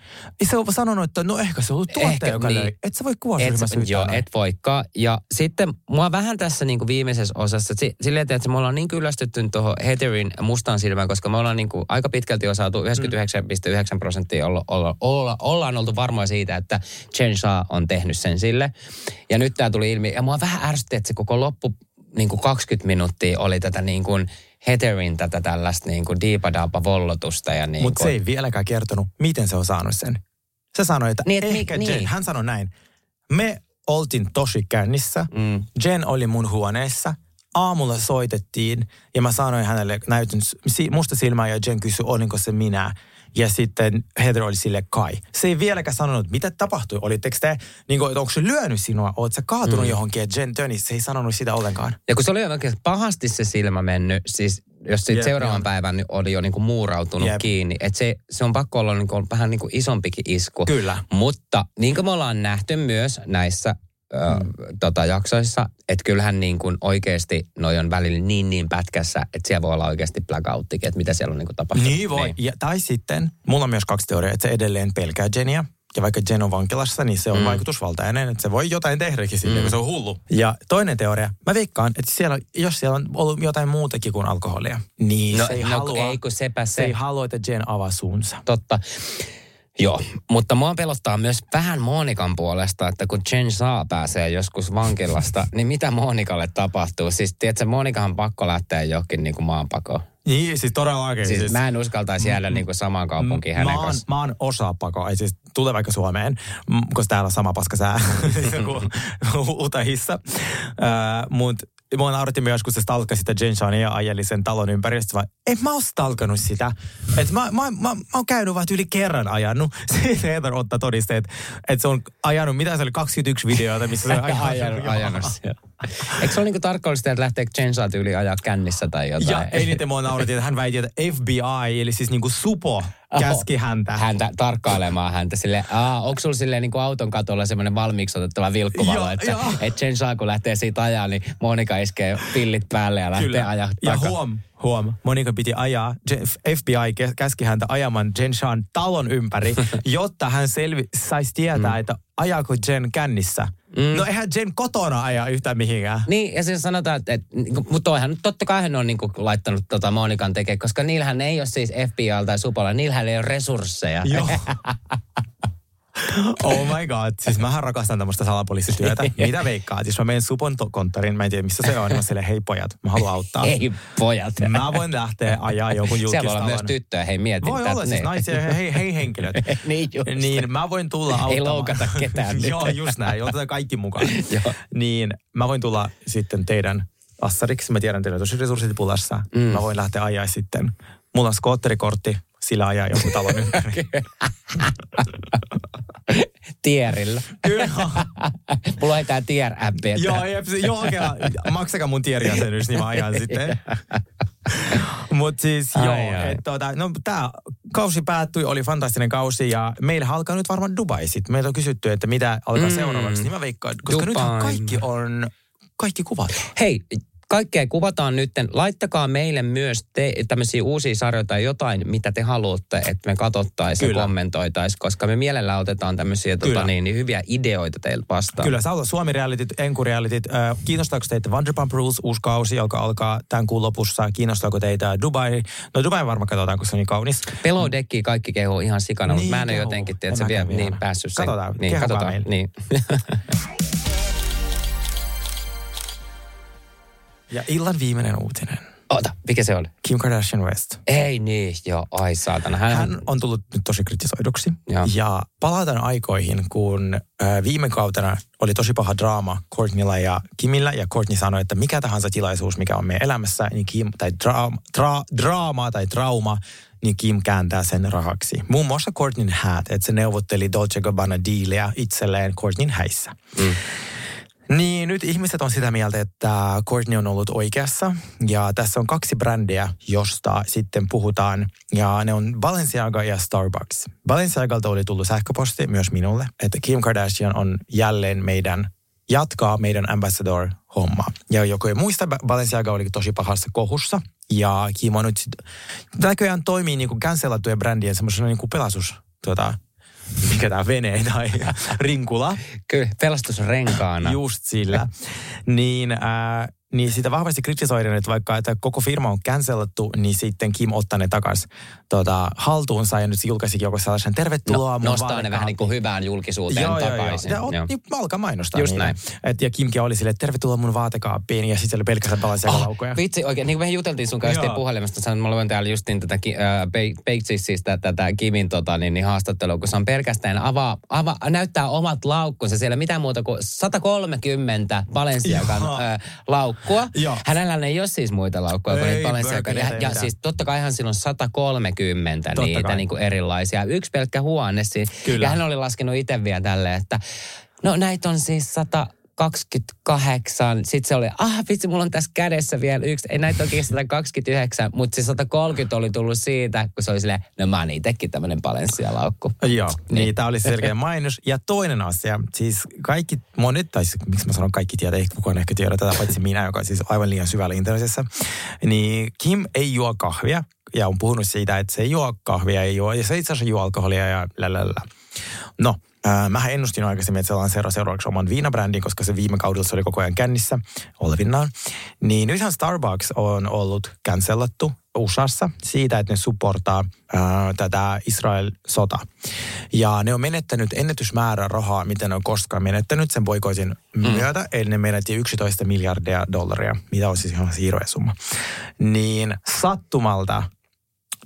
Se on sanonut, että no ehkä se on ollut tuottaja, joka löi. Et sä voi kuvausryhmässä yhtään. Joo, et voikaan. Ja sitten mua vähän tässä niin kuin viimeisessä osassa, että me ollaan niin kyllästytty tuohon Heatherin mustaan silmään, koska me ollaan niin kuin aika pitkälti osaatu 99.9% ollaan oltu varmoja siitä, että Jen Shah on tehnyt sen sille. Ja nyt tämä tuli ilmi, ja mua vähän ärsytti, että se koko loppu niin kuin 20 minuuttia oli tätä niin kuin Heatherin tätä tällaista niin kuin diipadaapavollotusta. Niin mutta se ei vieläkään kertonut, miten se on saanut sen. Se sanoi, että niin, Jen, hän sanoi näin, me oltiin tosi kännissä, Jen oli mun huoneessa, aamulla soitettiin ja mä sanoin hänelle, näytin musta silmää ja Jen kysyi, olinko se minä. Ja sitten Heather oli sille Kai. Se ei vieläkään sanonut, mitä tapahtui. Olitteko te, niin kuin, onko se lyönyt sinua? Oletko sä kaatunut johonkin? Ja Jen Tönnies, se ei sanonut sitä ollenkaan. Ja kun se oli oikein pahasti se silmä mennyt, siis jos siitä seuraavan päivän niin oli jo niin kuin muurautunut kiinni. Että se on pakko olla niin kuin, vähän niin kuin isompikin isku. Kyllä. Mutta niin kuin me ollaan nähty myös näissä jaksoissa, että kyllähän niin kuin oikeasti noi on välillä niin pätkässä, että siellä voi olla oikeasti blackouttikin, että mitä siellä on niin kuin tapahtunut. Niin voi. Ja, tai sitten, mulla on myös kaksi teoriaa, että se edelleen pelkää Jeniä. Ja vaikka Jen on vankilassa, niin se on vaikutusvaltainen, että se voi jotain tehdäkin sille, kun se on hullu. Ja toinen teoria, mä veikkaan, että siellä, jos siellä on ollut jotain muutakin kuin alkoholia, niin se ei halua, että Jen avaa suunsa. Totta. Joo, mutta mua pelottaa myös vähän Monikan puolesta, että kun Jen Shah pääsee joskus vankilasta, niin mitä Monikalle tapahtuu? Siis tiedätkö, Monikahan pakko lähteä johonkin niin kuin maanpakoon. Niin, siis todellakin. Siis mä en uskaltaisi jäädä niin kuin samaan kaupunkiin hänen kanssa. Mä oon osa pakoa, ei siis tule vaikka Suomeen, koska täällä on sama paska sää kuin Utahissa. Mutta mua naurattiin joskus, että stalkka sitä Jen Shahia ja ajeli sen talon ympäristössä, vaan en mä oo stalkannut sitä. Että mä oon käynyt vaan yli kerran ajanut. Sitten Heather ottaa todisteet, että se on ajanut, mitä se oli, 21 videoita, missä se on ajanut siellä. Eikö se ole niinku tarkkaallista, että lähtee Jen Shah yli ajaa kännissä tai jotain? Ja eniten mua naurattiin, että hän väitti, että FBI, eli siis niinku supo, käski häntä tarkkailemaan häntä silleen, onko sulla silleen niin kuin auton katolla semmoinen valmiiksi otettava vilkkuvalo, että Jen Shah kun lähtee siitä ajaa, niin Monika iskee pillit päälle ja lähtee ajaa takaa. Ja huom, Monika piti ajaa, FBI käski häntä ajamaan Jen Shahan talon ympäri, jotta hän saisi tietää, että ajaako Jen kännissä. No eihän Jen kotona ajaa yhtään mihinkään. Niin, ja siis sanotaan, että mutta toihan totta kai hän on niin kuin laittanut Monikan tekemään, koska niillähän ei ole siis FBI:llä tai supolla, niillähän ei ole resursseja. Joo. Oh my god, siis mähän rakastan tämmöistä salapoliisityötä. Mitä veikkaat? Jos mä menen supon konttoriin, mä en tiedä missä se on, mä silleen, hei pojat, mä haluan auttaa. Hei pojat. Mä voin lähteä ajaa joku julkistalon. Siellä voi olla myös tyttöä, hei mietin. Voi olla siis naisia, hei henkilöt. Niin just. Niin mä voin tulla auttamaan. Ei loukata ketään. Joo, just näin, otetaan kaikki mukaan. Niin mä voin tulla sitten teidän assariksi, mä tiedän teille tosi resurssit pulassa. Mä voin lähteä ajaa sitten. Mulla on skootterikortti. Sillä ajaa joku talon ympäri. Tierillä. Kyllä. Mulla on tää tier-appi. Joo, maksakaa mun tier-jäsenyys, niin mä ajan sitten. Mut siis tää kausi päättyi, oli fantastinen kausi ja meillä alkaa nyt varmaan Dubai sitten. Meillä on kysytty, että mitä alkaa seuraavaksi, niin mä veikkaan, koska nyt kaikki kuvat. Hei, kaikkea kuvataan nytten. Laittakaa meille myös tämmöisiä uusia sarjoja tai jotain, mitä te haluatte, että me katsottaisiin ja kommentoitaisiin, koska me mielellään otetaan tämmöisiä hyviä ideoita teiltä vastaan. Kyllä, saa olla Suomi-realityt, Enku-realityt. Kiinnostaako teitä Vanderpump Rules, uusi kausi, joka alkaa tämän kuun lopussa? Kiinnostaako teitä Dubai? No Dubai varmaan katsotaan, koska se on niin kaunis. Pelodekki kaikki kehuu ihan sikana, mutta mä en ole jotenkin, että se vielä niin päässyt sen. Katsotaan. Niin. Ja illan viimeinen uutinen. Ota, mikä se oli? Kim Kardashian West. Ei niin, joo, ai saatana. Hän on tullut nyt tosi kritisoiduksi. Ja palataan aikoihin, kun viime kautena oli tosi paha draama Kourtneylla ja Kimillä. Ja Kourtney sanoi, että mikä tahansa tilaisuus, mikä on meidän elämässä, niin Kim, tai draama tai trauma, niin Kim kääntää sen rahaksi. Muun muassa Kourtneyn häät, että se neuvotteli Dolce & Gabbana -diiliä itselleen Kourtneyn häissä. Niin, nyt ihmiset on sitä mieltä, että Kourtney on ollut oikeassa. Ja tässä on kaksi brändiä, josta sitten puhutaan. Ja ne on Balenciaga ja Starbucks. Balenciagalta oli tullut sähköposti myös minulle, että Kim Kardashian on jälleen jatkaa meidän ambassador-hommaa. Ja joku ei muista, Balenciaga oli tosi pahassa kohussa. Ja Kim on nyt näköjään toimii niin kuin cancelattujen brändien semmoisena niin kuin pelastus mikä tämä vene tai rinkula. Kyllä, pelastusrenkaana. Just sillä. Niin sitä vahvasti kritisoidaan, että vaikka että koko firma on cancelattu, niin sitten Kim ottaa ne takaisin haltuunsa ja nyt julkaisikin joku sellaisen tervetuloa. Nostaa ne vähän niin kuin hyvään julkisuuteen takaisin. Joo. Niin, alkaa mainostaa. Just näin. Ja Kimkin oli silleen, että tervetuloa mun vaatekaappiin ja sitten oli pelkästään Balenciaga-laukoja. Vitsi oikein, niin kuin mehän juteltiin sun kanssa puhelimesta, sanoin, että mä luen täällä justiin tätä tätä Kimin haastattelua, kun se on pelkästään näyttää omat laukkunsa siellä, mitään muuta kuin 130 Balenciagan laukkunsa. laukkua. Hänellä ei ole siis muita laukkuja kuin niitä Balenciaga. Ja siis totta kai hän siinä on 130 niitä niinku erilaisia. Yksi pelkkä huone siinä. Kyllä. Ja hän oli laskenut itse vielä tälleen, että no näitä on siis 128. Sitten se oli, vitsi, mulla on tässä kädessä vielä yksi. Ei näitä oikein 129, mutta se 130 oli tullut siitä, kun se oli silleen, no mä oon itsekin tämmöinen Balenciaga-laukku. Joo, niin tämä oli selkeä mainos. Ja toinen asia, siis kaikki monet, tai miksi mä sanon kaikki tiedä, ei kukaan ehkä tiedä tätä, paitsi minä, joka on siis aivan liian syvällä internetissä, niin Kim ei juo kahvia. Ja on puhunut siitä, että se ei juo kahvia, ei juo, ja se itse asiassa juo alkoholia ja lällällä. No, mähän ennustin aikaisemmin, että se lanseeraa seuraavaksi oman viinabrändin, koska se viime kaudella se oli koko ajan kännissä olevinnaan. Niin nythän Starbucks on ollut cancellattu USAssa siitä, että ne supportaa tätä Israel-sotaa. Ja ne on menettänyt ennätysmäärä rahaa, mitä ne on koskaan menettänyt sen boikoitin myötä. Eli ne menetti 11 miljardia dollaria, mitä on siis ihan hirveä summa. Niin sattumalta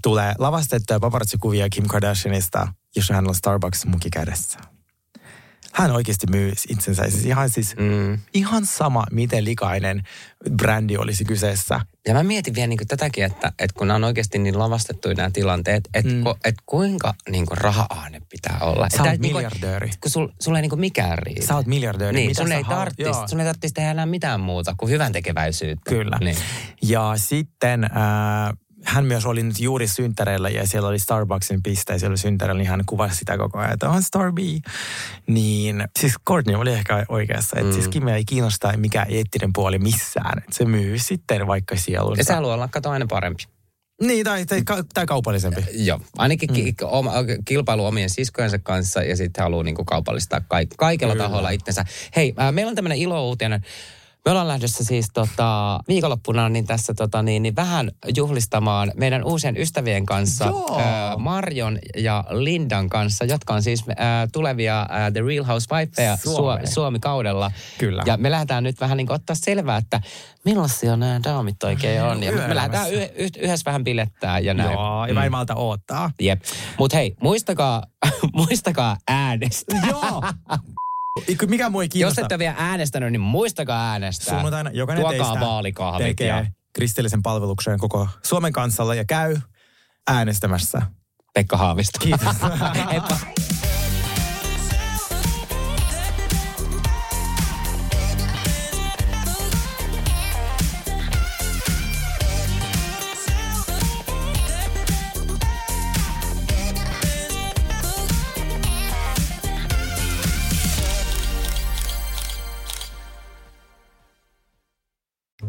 tulee lavastettuja paparazzi-kuvia Kim Kardashianista, jossa hän on Starbucks-muki kädessä. Hän oikeasti myy itsensä. Ihan sama, miten likainen brändi olisi kyseessä. Ja mä mietin vielä niin tätäkin, että kun on oikeasti niin lavastettuja nämä tilanteet, että kuinka niin rahaa ne pitää olla. Sä oot miljardööri. Kun sulla ei niin mikään riitä. Sä oot miljardööri. Niin, sun ei tarvitsisi tehdä enää mitään muuta kuin hyvän tekeväisyyttä. Kyllä. Niin. Ja sitten hän myös oli nyt juuri synttäreillä ja siellä oli Starbucksin piste ja siellä oli synttäreillä, niin hän kuvasi sitä koko ajan, että on Starby. Niin, siis Kourtney oli ehkä oikeassa, että siis Kimia ei kiinnosta mikään eettinen puoli missään. Että se myy sitten vaikka sielunsa. Ja se haluaa olla, kato, aina parempi. Niin, tai kaupallisempi. Joo, ainakin kilpailu omien siskojensa kanssa ja sitten haluaa niinku kaupallistaa kaikella taholla itsensä. Hei, meillä on tämmöinen ilouutinen. Me ollaan lähdössä siis viikonloppuna niin tässä vähän juhlistamaan meidän uusien ystävien kanssa, Marion ja Lindan kanssa, jotka on siis tulevia The Real Housewives Suomi-kaudella. Kyllä. Ja me lähdetään nyt vähän niin kuin ottaa selvää, että millaisia nämä daamit oikein on. Ja me lähdetään yhdessä vähän bilettää ja näin. Joo, ja mä en malta odottaa. Jep. Mut hei, muistakaa äänestää. Joo. Mikä mua ei kiinnosta. Jos ette vielä äänestänyt, niin muistakaa äänestää. Sunnuntaina jokainen teistä tekee kristillisen palveluksen koko Suomen kansalle ja käy äänestämässä. Pekka Haavisto. Kiitos. Heippa.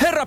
Herra